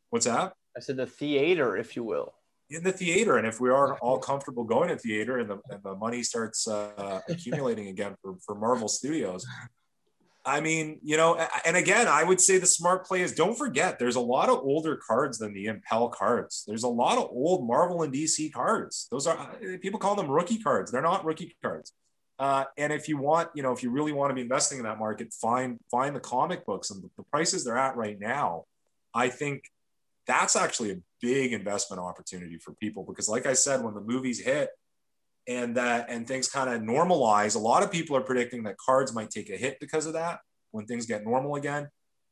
What's that? I said the theater, if you will. In the theater, and if we are all comfortable going to theater, and the money starts accumulating again for Marvel Studios, I mean, you know, and again, I would say the smart play is, don't forget, there's a lot of older cards than the Impel cards. There's a lot of old Marvel and DC cards. Those are, people call them rookie cards. They're not rookie cards. And if you want, you know, if you really want to be investing in that market, find the comic books and the prices they're at right now. I think that's actually a big investment opportunity for people, because like I said, when the movies hit and things kind of normalize, a lot of people are predicting that cards might take a hit because of that when things get normal again.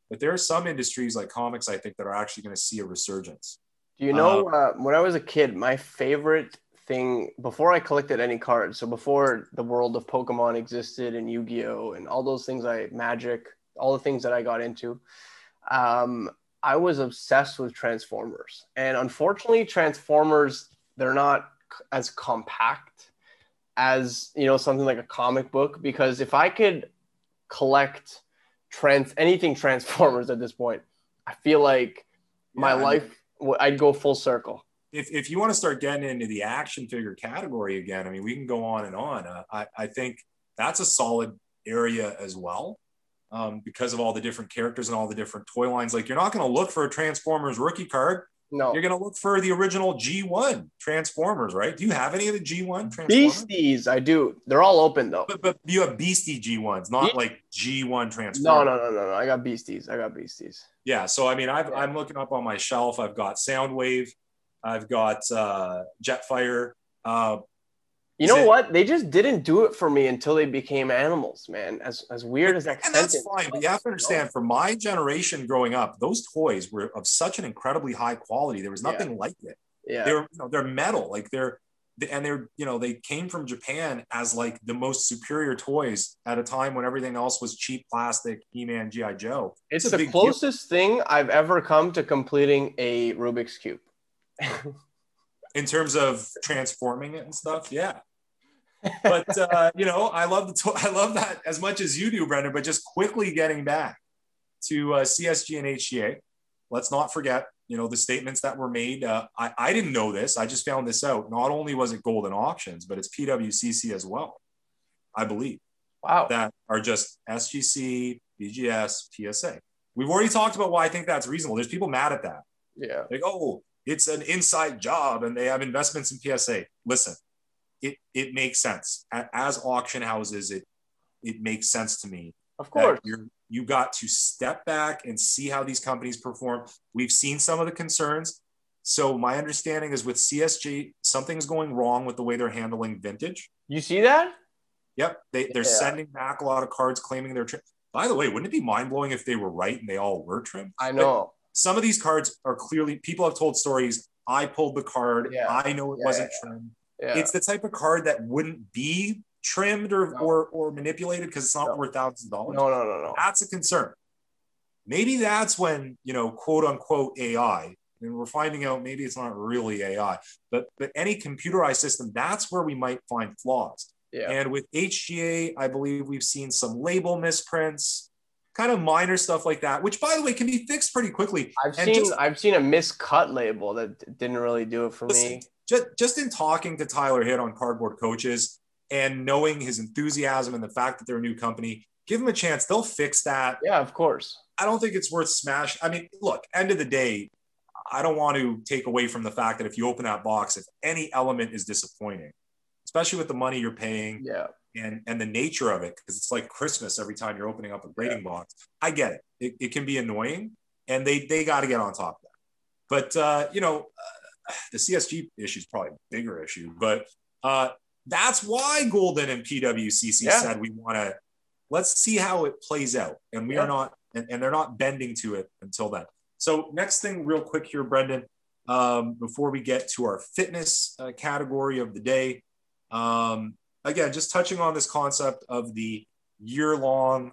But there are some industries like comics, I think, that are actually going to see a resurgence. Do you know, when I was a kid, my favorite thing before I collected any cards, so before the world of Pokemon existed and Yu-Gi-Oh and all those things, Magic, all the things that I got into, I was obsessed with Transformers. And unfortunately, Transformers, they're not as compact as, you know, something like a comic book, because if I could collect anything Transformers at this point, I feel like my life, I'd go full circle. If you want to start getting into the action figure category again, I mean, we can go on and on. I think that's a solid area as well, because of all the different characters and all the different toy lines. Like, you're not going to look for a Transformers rookie card. No. You're going to look for the original G1 Transformers, right? Do you have any of the G1 Transformers? Beasties, I do. They're all open, though. But you have Beastie G1s, not like G1 Transformers. No. I got Beasties. Yeah, so, I mean, I'm looking up on my shelf. I've got Soundwave. I've got Jetfire. You know what? They just didn't do it for me until they became animals, man. As weird as that. And that's fine. But you have to understand, for my generation growing up, those toys were of such an incredibly high quality. There was nothing like it. Yeah. They're metal. Like they came from Japan as like the most superior toys at a time when everything else was cheap plastic, He-Man, G.I. Joe. It's the closest thing I've ever come to completing a Rubik's Cube. In terms of transforming it and stuff. Yeah. But, you know, I love that as much as you do, Brendan, but just quickly getting back to CSG and HGA. Let's not forget, you know, the statements that were made. I didn't know this. I just found this out. Not only was it Golden Auctions, but it's PWCC as well, I believe. Wow. That are just SGC, BGS, PSA. We've already talked about why I think that's reasonable. There's people mad at that. Yeah. Like, oh, it's an inside job and they have investments in PSA. Listen, it makes sense. As auction houses, it makes sense to me. Of course. You got to step back and see how these companies perform. We've seen some of the concerns. So my understanding is with CSG, something's going wrong with the way they're handling vintage. You see that? Yep. They're sending back a lot of cards claiming they're trimmed. By the way, wouldn't it be mind-blowing if they were right and they all were trimmed? I know. But some of these cards are clearly, people have told stories. I pulled the card. Yeah. I know it wasn't trimmed. Yeah. It's the type of card that wouldn't be trimmed or manipulated because it's not worth $1,000. No. That's a concern. Maybe that's when, you know, quote unquote AI, and we're finding out maybe it's not really AI, but any computerized system, that's where we might find flaws. Yeah. And with HGA, I believe we've seen some label misprints, kind of minor stuff like that, which, by the way, can be fixed pretty quickly. I've seen a miscut label that didn't really do it for me. Just in talking to Tyler Hitt on Cardboard Coaches and knowing his enthusiasm and the fact that they're a new company, give them a chance. They'll fix that. Yeah, of course. I don't think it's worth smashing. I mean, look, end of the day, I don't want to take away from the fact that if you open that box, if any element is disappointing, especially with the money you're paying. Yeah. And the nature of it, because it's like Christmas every time you're opening up a grading box. I get it. It can be annoying, and they got to get on top of that. But, you know, the CSG issue is probably a bigger issue. But that's why Golden and PWCC said we want to, let's see how it plays out. And we are not, and they're not bending to it until then. So next thing real quick here, Brendan, before we get to our fitness category of the day, again, just touching on this concept of the year-long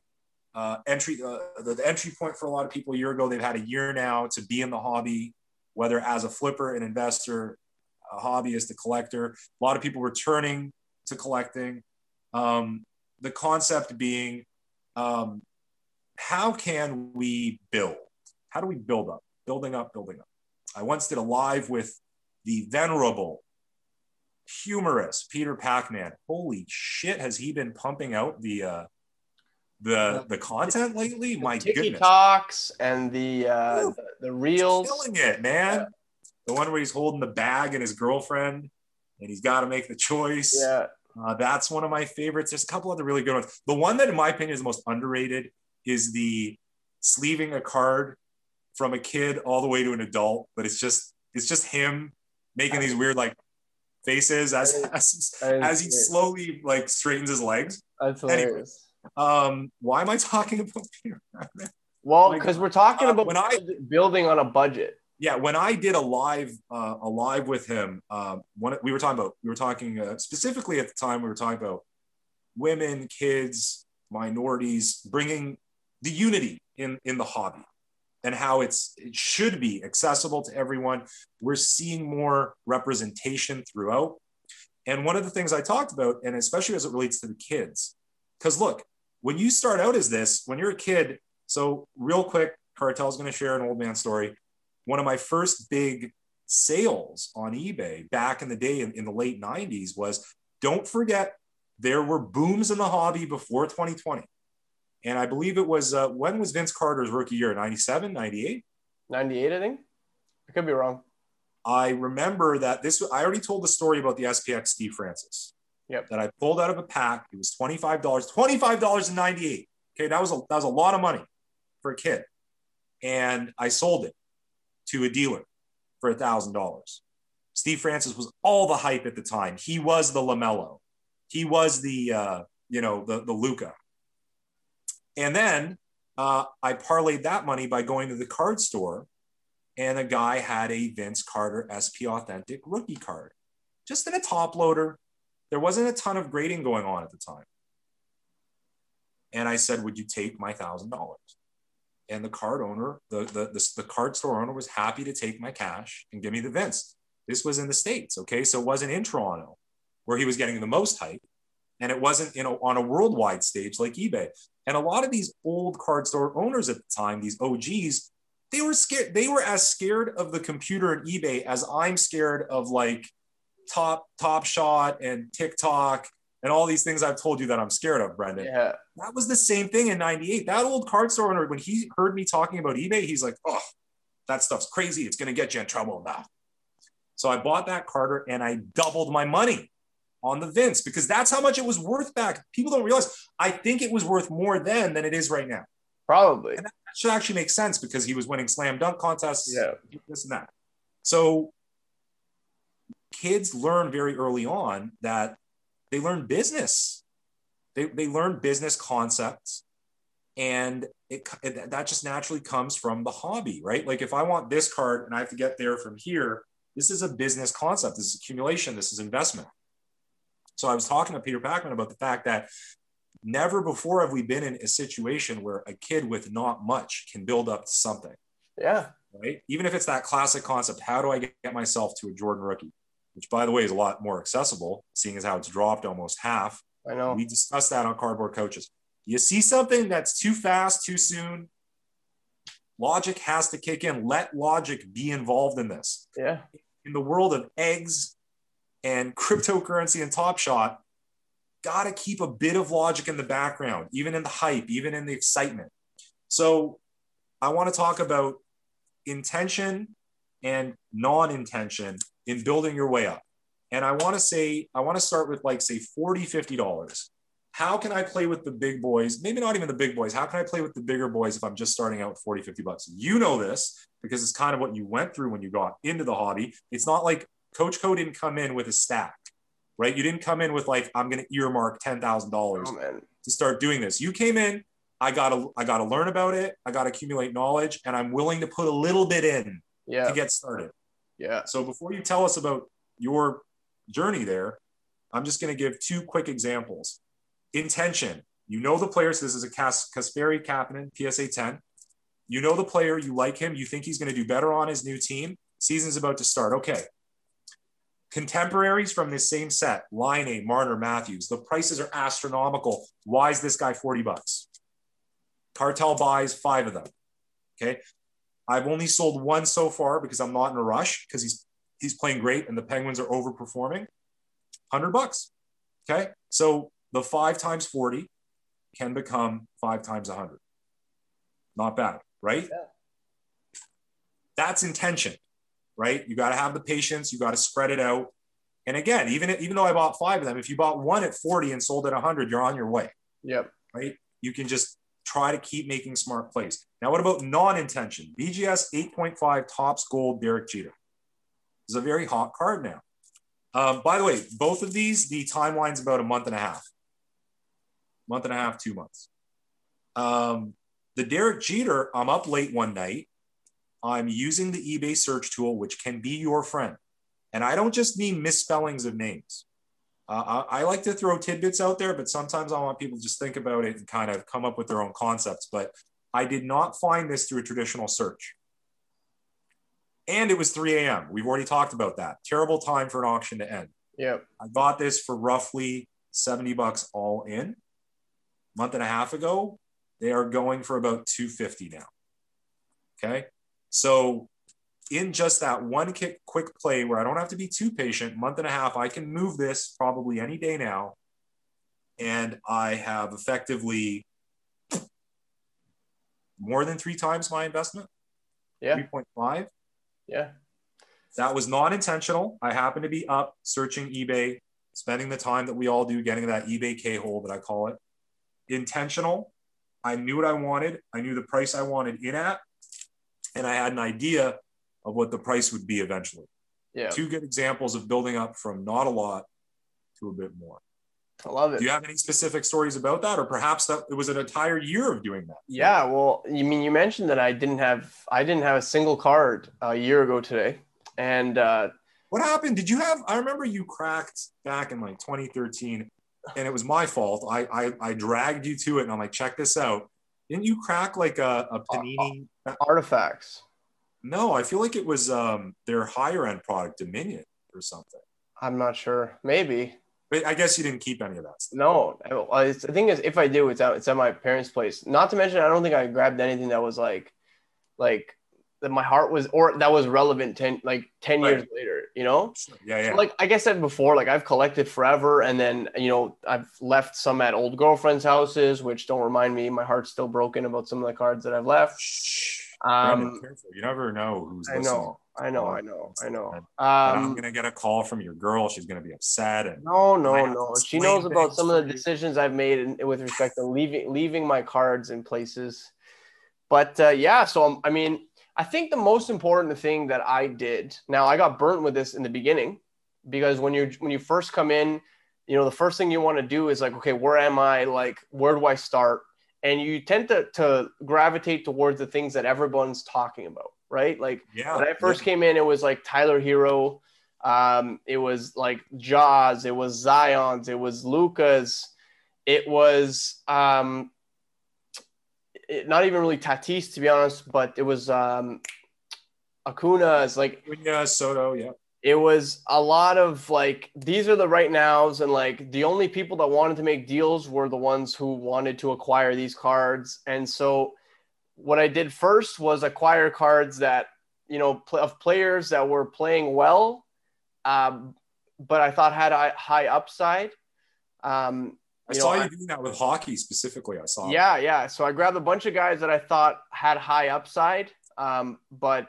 entry, the entry point for a lot of people a year ago. They've had a year now to be in the hobby, whether as a flipper, an investor, a hobbyist, a collector. A lot of people returning to collecting. The concept being How can we build? How do we build up? Building up, building up. I once did a live with the venerable, humorous Peter Pacman. Holy shit, has he been pumping out the content lately? My goodness. TikToks and the reels. Killing it, man. Yeah. The one where he's holding the bag and his girlfriend and he's got to make the choice. Yeah. That's one of my favorites. There's a couple other really good ones. The one that, in my opinion, is the most underrated is the sleeving a card from a kid all the way to an adult. But it's just him making these weird like faces as he slowly like straightens his legs. That's hilarious. Why am I talking about Peter? Well, because we're talking about building on a budget. Yeah, when I did a live with him, we were talking specifically at the time, we were talking about women, kids, minorities, bringing the unity in the hobby and how it should be accessible to everyone. We're seeing more representation throughout. And one of the things I talked about, and especially as it relates to the kids, because look, when you start out as this, when you're a kid, so real quick, Cartel's going to share an old man story. One of my first big sales on eBay back in the day in the late 90s was, don't forget, there were booms in the hobby before 2020. And I believe it was, when was Vince Carter's rookie year? 97, 98? 98, I think. I could be wrong. I remember that I already told the story about the SPX Steve Francis. Yep. That I pulled out of a pack. It was $25.98. Okay, that was a lot of money for a kid. And I sold it to a dealer for $1,000. Steve Francis was all the hype at the time. He was the LaMelo. He was the Luka. And then I parlayed that money by going to the card store, and a guy had a Vince Carter SP Authentic rookie card, just in a top loader. There wasn't a ton of grading going on at the time. And I said, would you take my $1,000? And the card owner, the card store owner was happy to take my cash and give me the Vince. This was in the States, okay? So it wasn't in Toronto where he was getting the most hype. And it wasn't on a worldwide stage like eBay. And a lot of these old card store owners at the time, these OGs, they were scared. They were as scared of the computer and eBay as I'm scared of like Top Shot and TikTok and all these things I've told you that I'm scared of, Brendan. Yeah. That was the same thing in 98. That old card store owner, when he heard me talking about eBay, he's like, oh, that stuff's crazy. It's going to get you in trouble now. So I bought that Carter and I doubled my money on the Vince because that's how much it was worth back. People don't realize. I think it was worth more then than it is right now. Probably. And that should actually make sense because he was winning slam dunk contests, this and that. So kids learn very early on that they learn business. They learn business concepts, and that just naturally comes from the hobby, right? Like if I want this card and I have to get there from here, this is a business concept. This is accumulation. This is investment. So I was talking to Peter Pacman about the fact that never before have we been in a situation where a kid with not much can build up to something. Yeah. Right? Even if it's that classic concept, how do I get myself to a Jordan rookie? Which, by the way, is a lot more accessible, seeing as how it's dropped almost half. I know. We discussed that on Cardboard Coaches. You see something that's too fast, too soon, logic has to kick in. Let logic be involved in this. Yeah. In the world of eggs and cryptocurrency and Top Shot, got to keep a bit of logic in the background, even in the hype, even in the excitement. So I want to talk about intention and non-intention in building your way up. And I want to start with like, say, $40, $50. How can I play with the big boys? Maybe not even the big boys. How can I play with the bigger boys if I'm just starting out with $40, $50? You know this because it's kind of what you went through when you got into the hobby. It's not like Coach Co didn't come in with a stack, right? You didn't come in with like, I'm going to earmark $10,000 to start doing this. You came in, I got to learn about it. I got to accumulate knowledge, and I'm willing to put a little bit in to get started. Yeah. So before you tell us about your journey there, I'm just going to give two quick examples. Intention. You know the players. This is a Kasperi Kapanen, PSA 10. You know the player. You like him. You think he's going to do better on his new team. Season's about to start. Okay. Contemporaries from this same set, Line A, Marner, Matthews. The prices are astronomical. Why is this guy $40? Cartel buys 5 of them. Okay. I've only sold 1 so far because I'm not in a rush, because he's playing great and the Penguins are overperforming. $100. Okay. So the 5 times 40 can become 5 times 100. Not bad, right? Yeah. That's intention, right? You got to have the patience. You got to spread it out. And again, even though I bought 5 of them, if you bought 1 at 40 and sold at 100, you're on your way. Yep. Right? You can just try to keep making smart plays. Now, what about non-intention? BGS 8.5 Topps Gold Derek Jeter. It's a very hot card now. By the way, both of these, the timeline's about a month and a half, 2 months. The Derek Jeter, I'm up late one night. I'm using the eBay search tool, which can be your friend. And I don't just mean misspellings of names. I like to throw tidbits out there, but sometimes I want people to just think about it and kind of come up with their own concepts. But I did not find this through a traditional search. And it was 3 a.m. We've already talked about that. Terrible time for an auction to end. Yep. I bought this for roughly $70 all in. Month and a half ago, they are going for about $250 now. Okay. So in just that one quick play where I don't have to be too patient, month and a half, I can move this probably any day now. And I have effectively more than 3 times my investment. Yeah. 3.5. Yeah. That was not intentional. I happened to be up searching eBay, spending the time that we all do, getting that eBay K-hole that I call it. Intentional. I knew what I wanted. I knew the price I wanted in at. And I had an idea of what the price would be eventually. Yeah. 2 good examples of building up from not a lot to a bit more. I love it. Do you have any specific stories about that? Or perhaps that it was an entire year of doing that? Yeah. Well, you mean, you mentioned that I didn't have a single card a year ago today. And what happened? I remember you cracked back in like 2013 and it was my fault. I dragged you to it and I'm like, check this out. Didn't you crack like a Panini? Artifacts. No, I feel like it was their higher end product, Dominion or something. I'm not sure. Maybe. But I guess you didn't keep any of that stuff. No. The thing is, if I do, it's at my parents' place. Not to mention, I don't think I grabbed anything that was like that my heart was, or that was relevant 10 right. years later, you know? Yeah, yeah. So like, I said before, like I've collected forever. And then, you know, I've left some at old girlfriends' houses, which don't remind me, my heart's still broken about some of the cards that I've left. Shh. You never know who's listening. I know. I'm gonna get a call from your girl. She's gonna be upset. And no. She knows about some of the decisions I've made with respect to leaving my cards in places. But yeah, so I mean, I think the most important thing that I did. Now I got burnt with this in the beginning, because when you first come in, you know, the first thing you want to do is like, okay, where am I? Like, where do I start? And you tend to gravitate towards the things that everyone's talking about, right? Like when I first came in, it was like Tyler Hero. It was like Jaws. It was Zion's. It was Lucas. It was not even really Tatis, to be honest, but it was Acuna's. Like Soto, yeah. It was a lot of like, these are the right nows. And like the only people that wanted to make deals were the ones who wanted to acquire these cards. And so what I did first was acquire cards that, you know, of players that were playing well, but I thought had a high upside. I saw you doing that with hockey specifically. I saw. Yeah. Yeah. So I grabbed a bunch of guys that I thought had high upside, but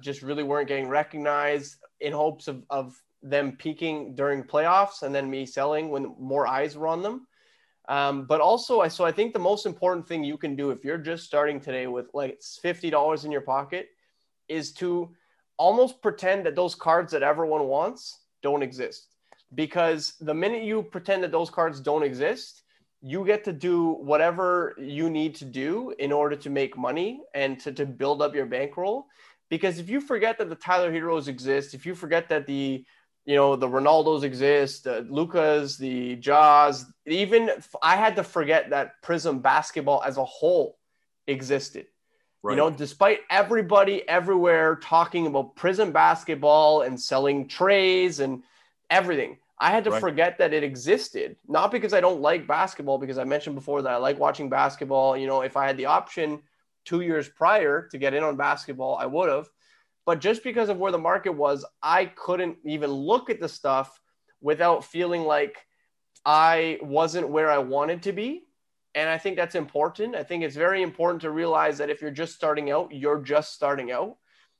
just really weren't getting recognized, in hopes of them peaking during playoffs and then me selling when more eyes were on them. But also, so I think the most important thing you can do if you're just starting today with like $50 in your pocket is to almost pretend that those cards that everyone wants don't exist. Because the minute you pretend that those cards don't exist, you get to do whatever you need to do in order to make money and to build up your bankroll. Because if you forget that the Tyler Heroes exist, if you forget that the Ronaldos exist, the Lucas, the Jaws, even I had to forget that Prism basketball as a whole existed. Right. You know, despite everybody everywhere talking about Prism basketball and selling trays and everything, I had to forget that it existed, not because I don't like basketball, because I mentioned before that I like watching basketball. You know, if I had the option 2 years prior to get in on basketball, I would have. But just because of where the market was, I couldn't even look at the stuff without feeling like I wasn't where I wanted to be. And I think that's important. I think it's very important to realize that if you're just starting out, you're just starting out.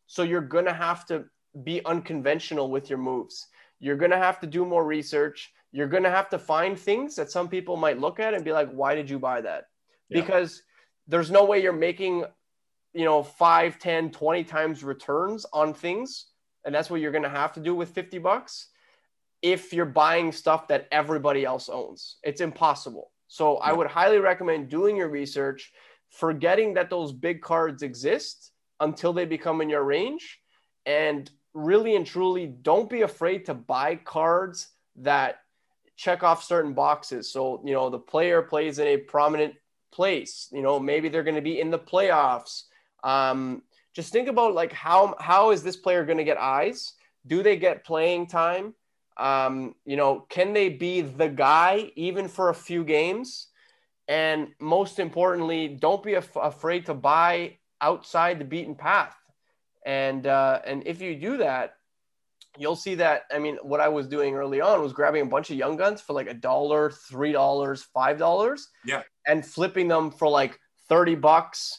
So you're going to have to be unconventional with your moves. You're going to have to do more research. You're going to have to find things that some people might look at and be like, why did you buy that? Yeah. Because there's no way you're making, you know, 5, 10, 20 times returns on things. And that's what you're going to have to do with $50 if you're buying stuff that everybody else owns. It's impossible. So yeah. I would highly recommend doing your research, forgetting that those big cards exist until they become in your range. And really and truly, don't be afraid to buy cards that check off certain boxes. So, you know, the player plays in a prominent place, you know, maybe they're going to be in the playoffs. Just think about like, how is this player going to get eyes? Do they get playing time? You know, can they be the guy even for a few games? And most importantly, don't be afraid to buy outside the beaten path. And if you do that, you'll see that, I mean, what I was doing early on was grabbing a bunch of young guns for like $1, $3, $5. Yeah. And flipping them for like $30, $40,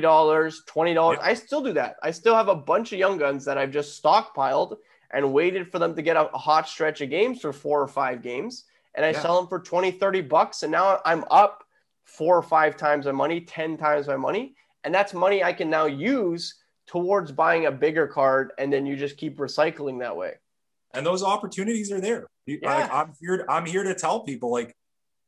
$20. Yeah. I still do that. I still have a bunch of young guns that I've just stockpiled and waited for them to get a hot stretch of games for 4 or 5 games. And I sell them for $20, $30. And now I'm up 4 or 5 times my money, 10 times my money. And that's money I can now use towards buying a bigger card, and then you just keep recycling that way. And those opportunities are there. Yeah. Like, I'm here to tell people, like,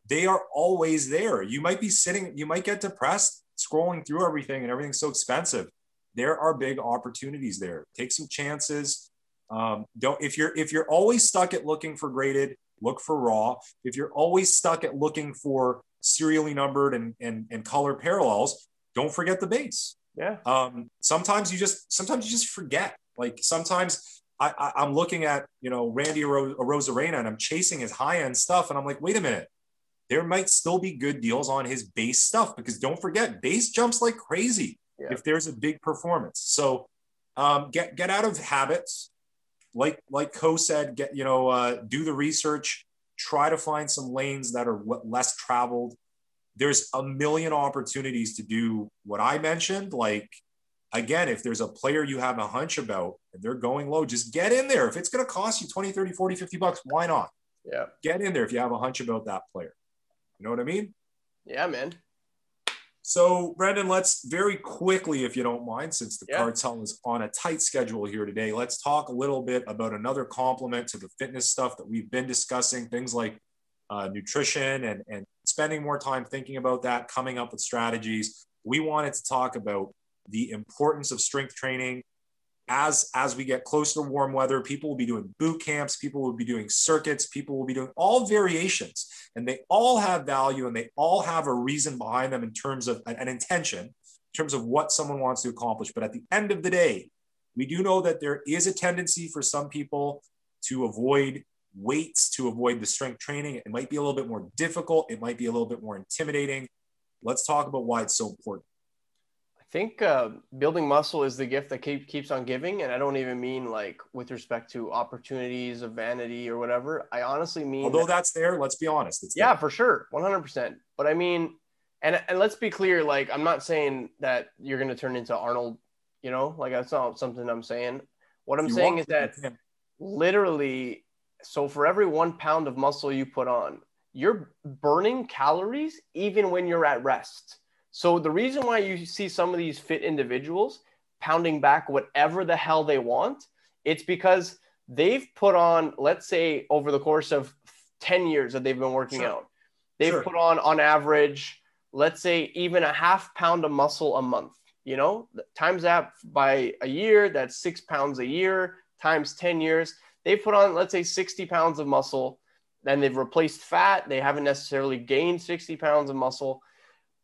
they are always there. You might be sitting, you might get depressed scrolling through everything and everything's so expensive. There are big opportunities there. Take some chances. If you're always stuck at looking for graded, look for raw. If you're always stuck at looking for serially numbered and color parallels, don't forget the base. Yeah. Sometimes you just forget. Like sometimes I'm looking at, you know, Randy Arozarena and I'm chasing his high end stuff. And I'm like, wait a minute, there might still be good deals on his base stuff, because don't forget, base jumps like crazy if there's a big performance. So get out of habits. Like Ko said, do the research, try to find some lanes that are less traveled. There's a million opportunities to do what I mentioned. Like, again, if there's a player you have a hunch about and they're going low, just get in there. If it's going to cost you 20, 30, 40, $50, why not? Yeah. Get in there if you have a hunch about that player. You know what I mean? Yeah, man. So Brendan, let's very quickly, if you don't mind, since the cartel is on a tight schedule here today, let's talk a little bit about another complement to the fitness stuff that we've been discussing, things like nutrition and spending more time thinking about that, coming up with strategies. We wanted to talk about the importance of strength training. As we get closer to warm weather, people will be doing boot camps, people will be doing circuits, people will be doing all variations, and they all have value and they all have a reason behind them in terms of an intention, in terms of what someone wants to accomplish. But at the end of the day, we do know that there is a tendency for some people to avoid weights, to avoid the strength training. It might be a little bit more difficult. It might be a little bit more intimidating. Let's talk about why it's so important. I think building muscle is the gift that keeps on giving. And I don't even mean like with respect to opportunities of vanity or whatever. I honestly mean, although that's there, let's be honest. It's there. For sure. 100%. But I mean, and let's be clear. Like, I'm not saying that you're going to turn into Arnold, you know, like that's not something I'm saying. What I'm saying is that literally, so for every 1 pound of muscle you put on, you're burning calories even when you're at rest. So the reason why you see some of these fit individuals pounding back whatever the hell they want, it's because they've put on, let's say over the course of 10 years that they've been working out, they've put on average, let's say even a half pound of muscle a month, you know, times that by a year, that's 6 pounds a year times 10 years. They've put on, let's say, 60 pounds of muscle, then they've replaced fat. They haven't necessarily gained 60 pounds of muscle,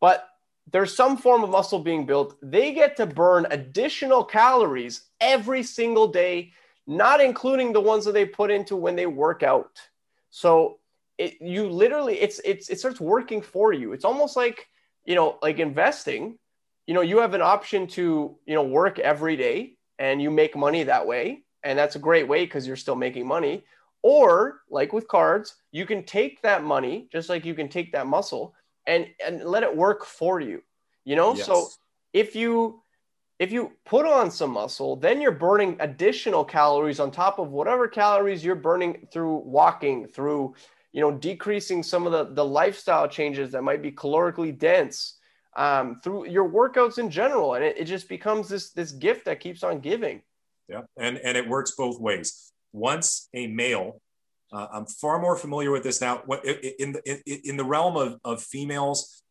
but there's some form of muscle being built. They get to burn additional calories every single day, not including the ones that they put into when they work out. So you literally, it starts working for you. It's almost like, you know, like investing, you know, you have an option to, you know, work every day and you make money that way. And that's a great way because you're still making money. Or like with cards, you can take that money, just like you can take that muscle and let it work for you, you know? Yes. So if you put on some muscle, then you're burning additional calories on top of whatever calories you're burning through walking, through, you know, decreasing some of the lifestyle changes that might be calorically dense, through your workouts in general. And it just becomes this gift that keeps on giving. Yeah. And it works both ways. Once a male, I'm far more familiar with this now in the realm of females,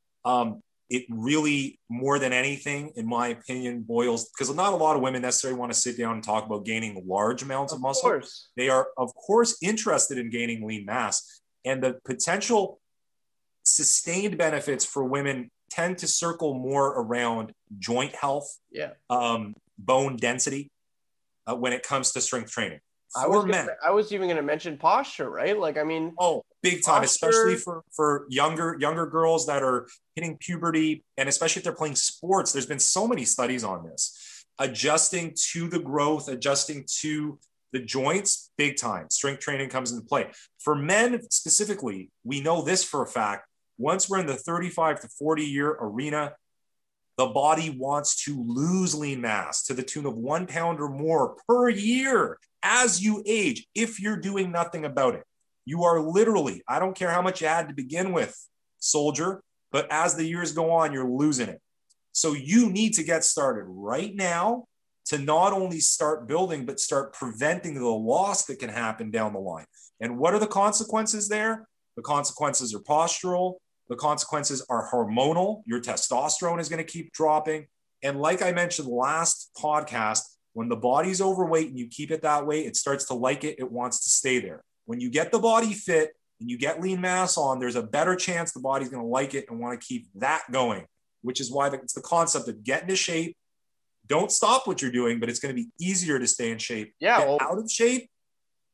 it really, more than anything, in my opinion, boils, because not a lot of women necessarily want to sit down and talk about gaining large amounts of muscle. Course. They are, of course, interested in gaining lean mass, and the potential sustained benefits for women tend to circle more around joint health, bone density, when it comes to strength training. I was even going to mention posture, right? Like, I mean, big time, posture, especially for younger girls that are hitting puberty, and especially if they're playing sports. There's been so many studies on this, adjusting to the growth, adjusting to the joints, big time. Strength training comes into play. For men specifically, we know this for a fact. Once we're in the 35 to 40 year arena, the body wants to lose lean mass to the tune of 1 pound or more per year. As you age, if you're doing nothing about it, you are literally, I don't care how much you had to begin with, soldier, but as the years go on, you're losing it. So you need to get started right now to not only start building, but start preventing the loss that can happen down the line. And what are the consequences there? The consequences are postural. The consequences are hormonal. Your testosterone is going to keep dropping. And like I mentioned last podcast, when the body's overweight and you keep it that way, it starts to like it. It wants to stay there. When you get the body fit and you get lean mass on, there's a better chance the body's going to like it and want to keep that going, which is why it's the concept of get into shape. Don't stop what you're doing, but it's going to be easier to stay in shape. Yeah, get out of shape,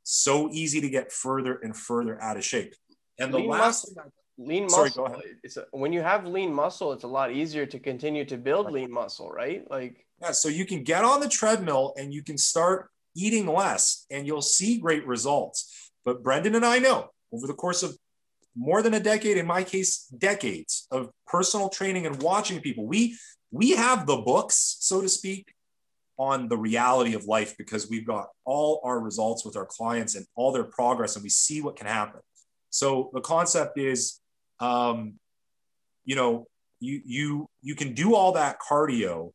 so easy to get further and further out of shape. And the last thing lean muscle. Sorry, go ahead. When you have lean muscle, it's a lot easier to continue to build lean muscle, right? Like, yeah, so you can get on the treadmill and you can start eating less and you'll see great results. But Brendan and I know over the course of more than a decade, in my case, decades of personal training and watching people, we have the books, so to speak, on the reality of life, because we've got all our results with our clients and all their progress, and we see what can happen. So the concept is, you know, you can do all that cardio,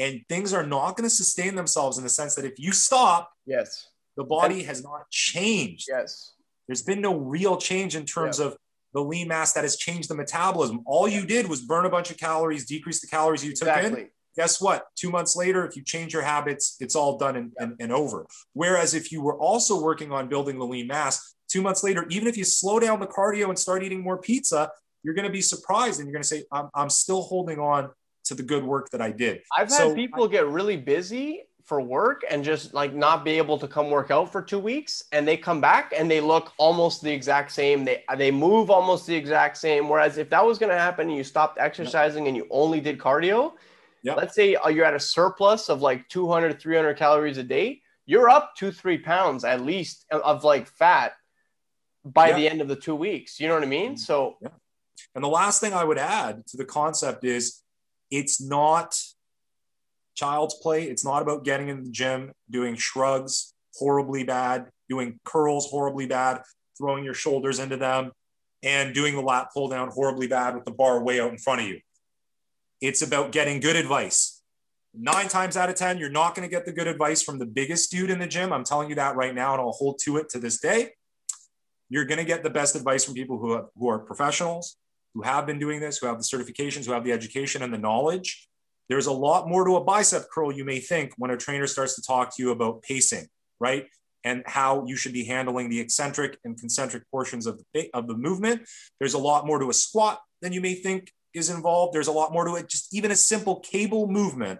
and things are not going to sustain themselves in the sense that if you stop, yes, the body has not changed. Yes. There's been no real change in terms of the lean mass that has changed the metabolism. All you did was burn a bunch of calories, decrease the calories you took in. Guess what? 2 months later, if you change your habits, it's all done and over. Whereas if you were also working on building the lean mass, 2 months later, even if you slow down the cardio and start eating more pizza, you're going to be surprised. And you're going to say, I'm still holding on to the good work that I did. I've had people get really busy for work and just like not be able to come work out for 2 weeks, and they come back and they look almost the exact same. They move almost the exact same. Whereas if that was going to happen and you stopped exercising and you only did cardio, let's say you're at a surplus of like 200, 300 calories a day, you're up 2-3 pounds at least of like fat by the end of the 2 weeks. You know what I mean? So, and the last thing I would add to the concept is, it's not child's play. It's not about getting in the gym, doing shrugs, horribly bad, doing curls, horribly bad, throwing your shoulders into them, and doing the lat pull down, horribly bad, with the bar way out in front of you. It's about getting good advice. 9 times out of 10, you're not going to get the good advice from the biggest dude in the gym. I'm telling you that right now, and I'll hold to it to this day. You're going to get the best advice from people who are professionals, who have been doing this, who have the certifications, who have the education and the knowledge. There's a lot more to a bicep curl, you may think, when a trainer starts to talk to you about pacing, right? And how you should be handling the eccentric and concentric portions of the movement. There's a lot more to a squat than you may think is involved. There's a lot more to it. Just even a simple cable movement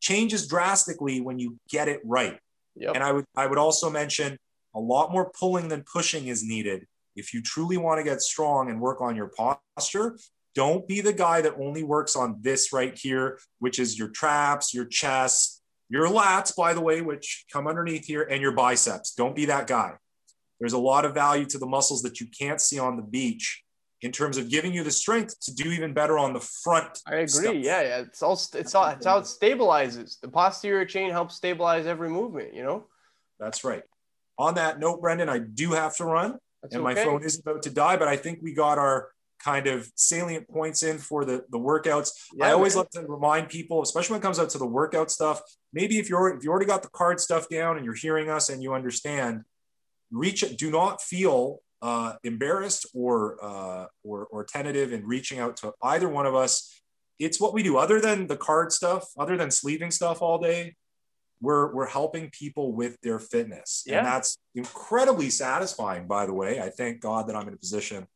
changes drastically when you get it right. Yep. And I would also mention a lot more pulling than pushing is needed If you truly want to get strong and work on your posture, don't be the guy that only works on this right here, which is your traps, your chest, your lats, by the way, which come underneath here, and your biceps. Don't be that guy. There's a lot of value to the muscles that you can't see on the beach in terms of giving you the strength to do even better on the front. I agree. Stuff. Yeah. It's how it stabilizes. The posterior chain helps stabilize every movement, you know? That's right. On that note, Brendan, I do have to run. That's and okay. My phone is about to die, but I think we got our kind of salient points in for the workouts. Yeah, I always love to remind people, especially when it comes out to the workout stuff, maybe if you already got the card stuff down and you're hearing us and you understand, do not feel embarrassed or tentative in reaching out to either one of us. It's what we do. Other than the card stuff, other than sleeving stuff all day, we're helping people with their fitness. Yeah. And that's incredibly satisfying, by the way. I thank God that I'm in a position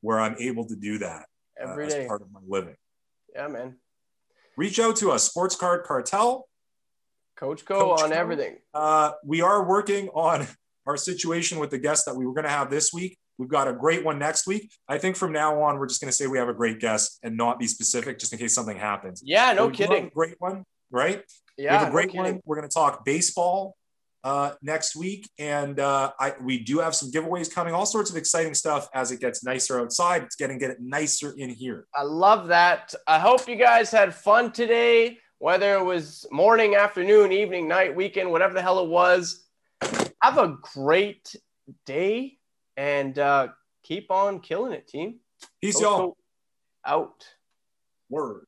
where I'm able to do that every day as part of my living. Yeah, man. Reach out to us, Sports Card Cartel. Coach Co on everything. We are working on our situation with the guest that we were going to have this week. We've got a great one next week. I think from now on, we're just going to say we have a great guest and not be specific just in case something happens. Yeah, no kidding. Great one, right? Yeah, we have a great one. We're going to talk baseball next week. And we do have some giveaways coming, all sorts of exciting stuff as it gets nicer outside. It's going to get nicer in here. I love that. I hope you guys had fun today, whether it was morning, afternoon, evening, night, weekend, whatever the hell it was. Have a great day and keep on killing it, team. Peace, y'all. Out. Word.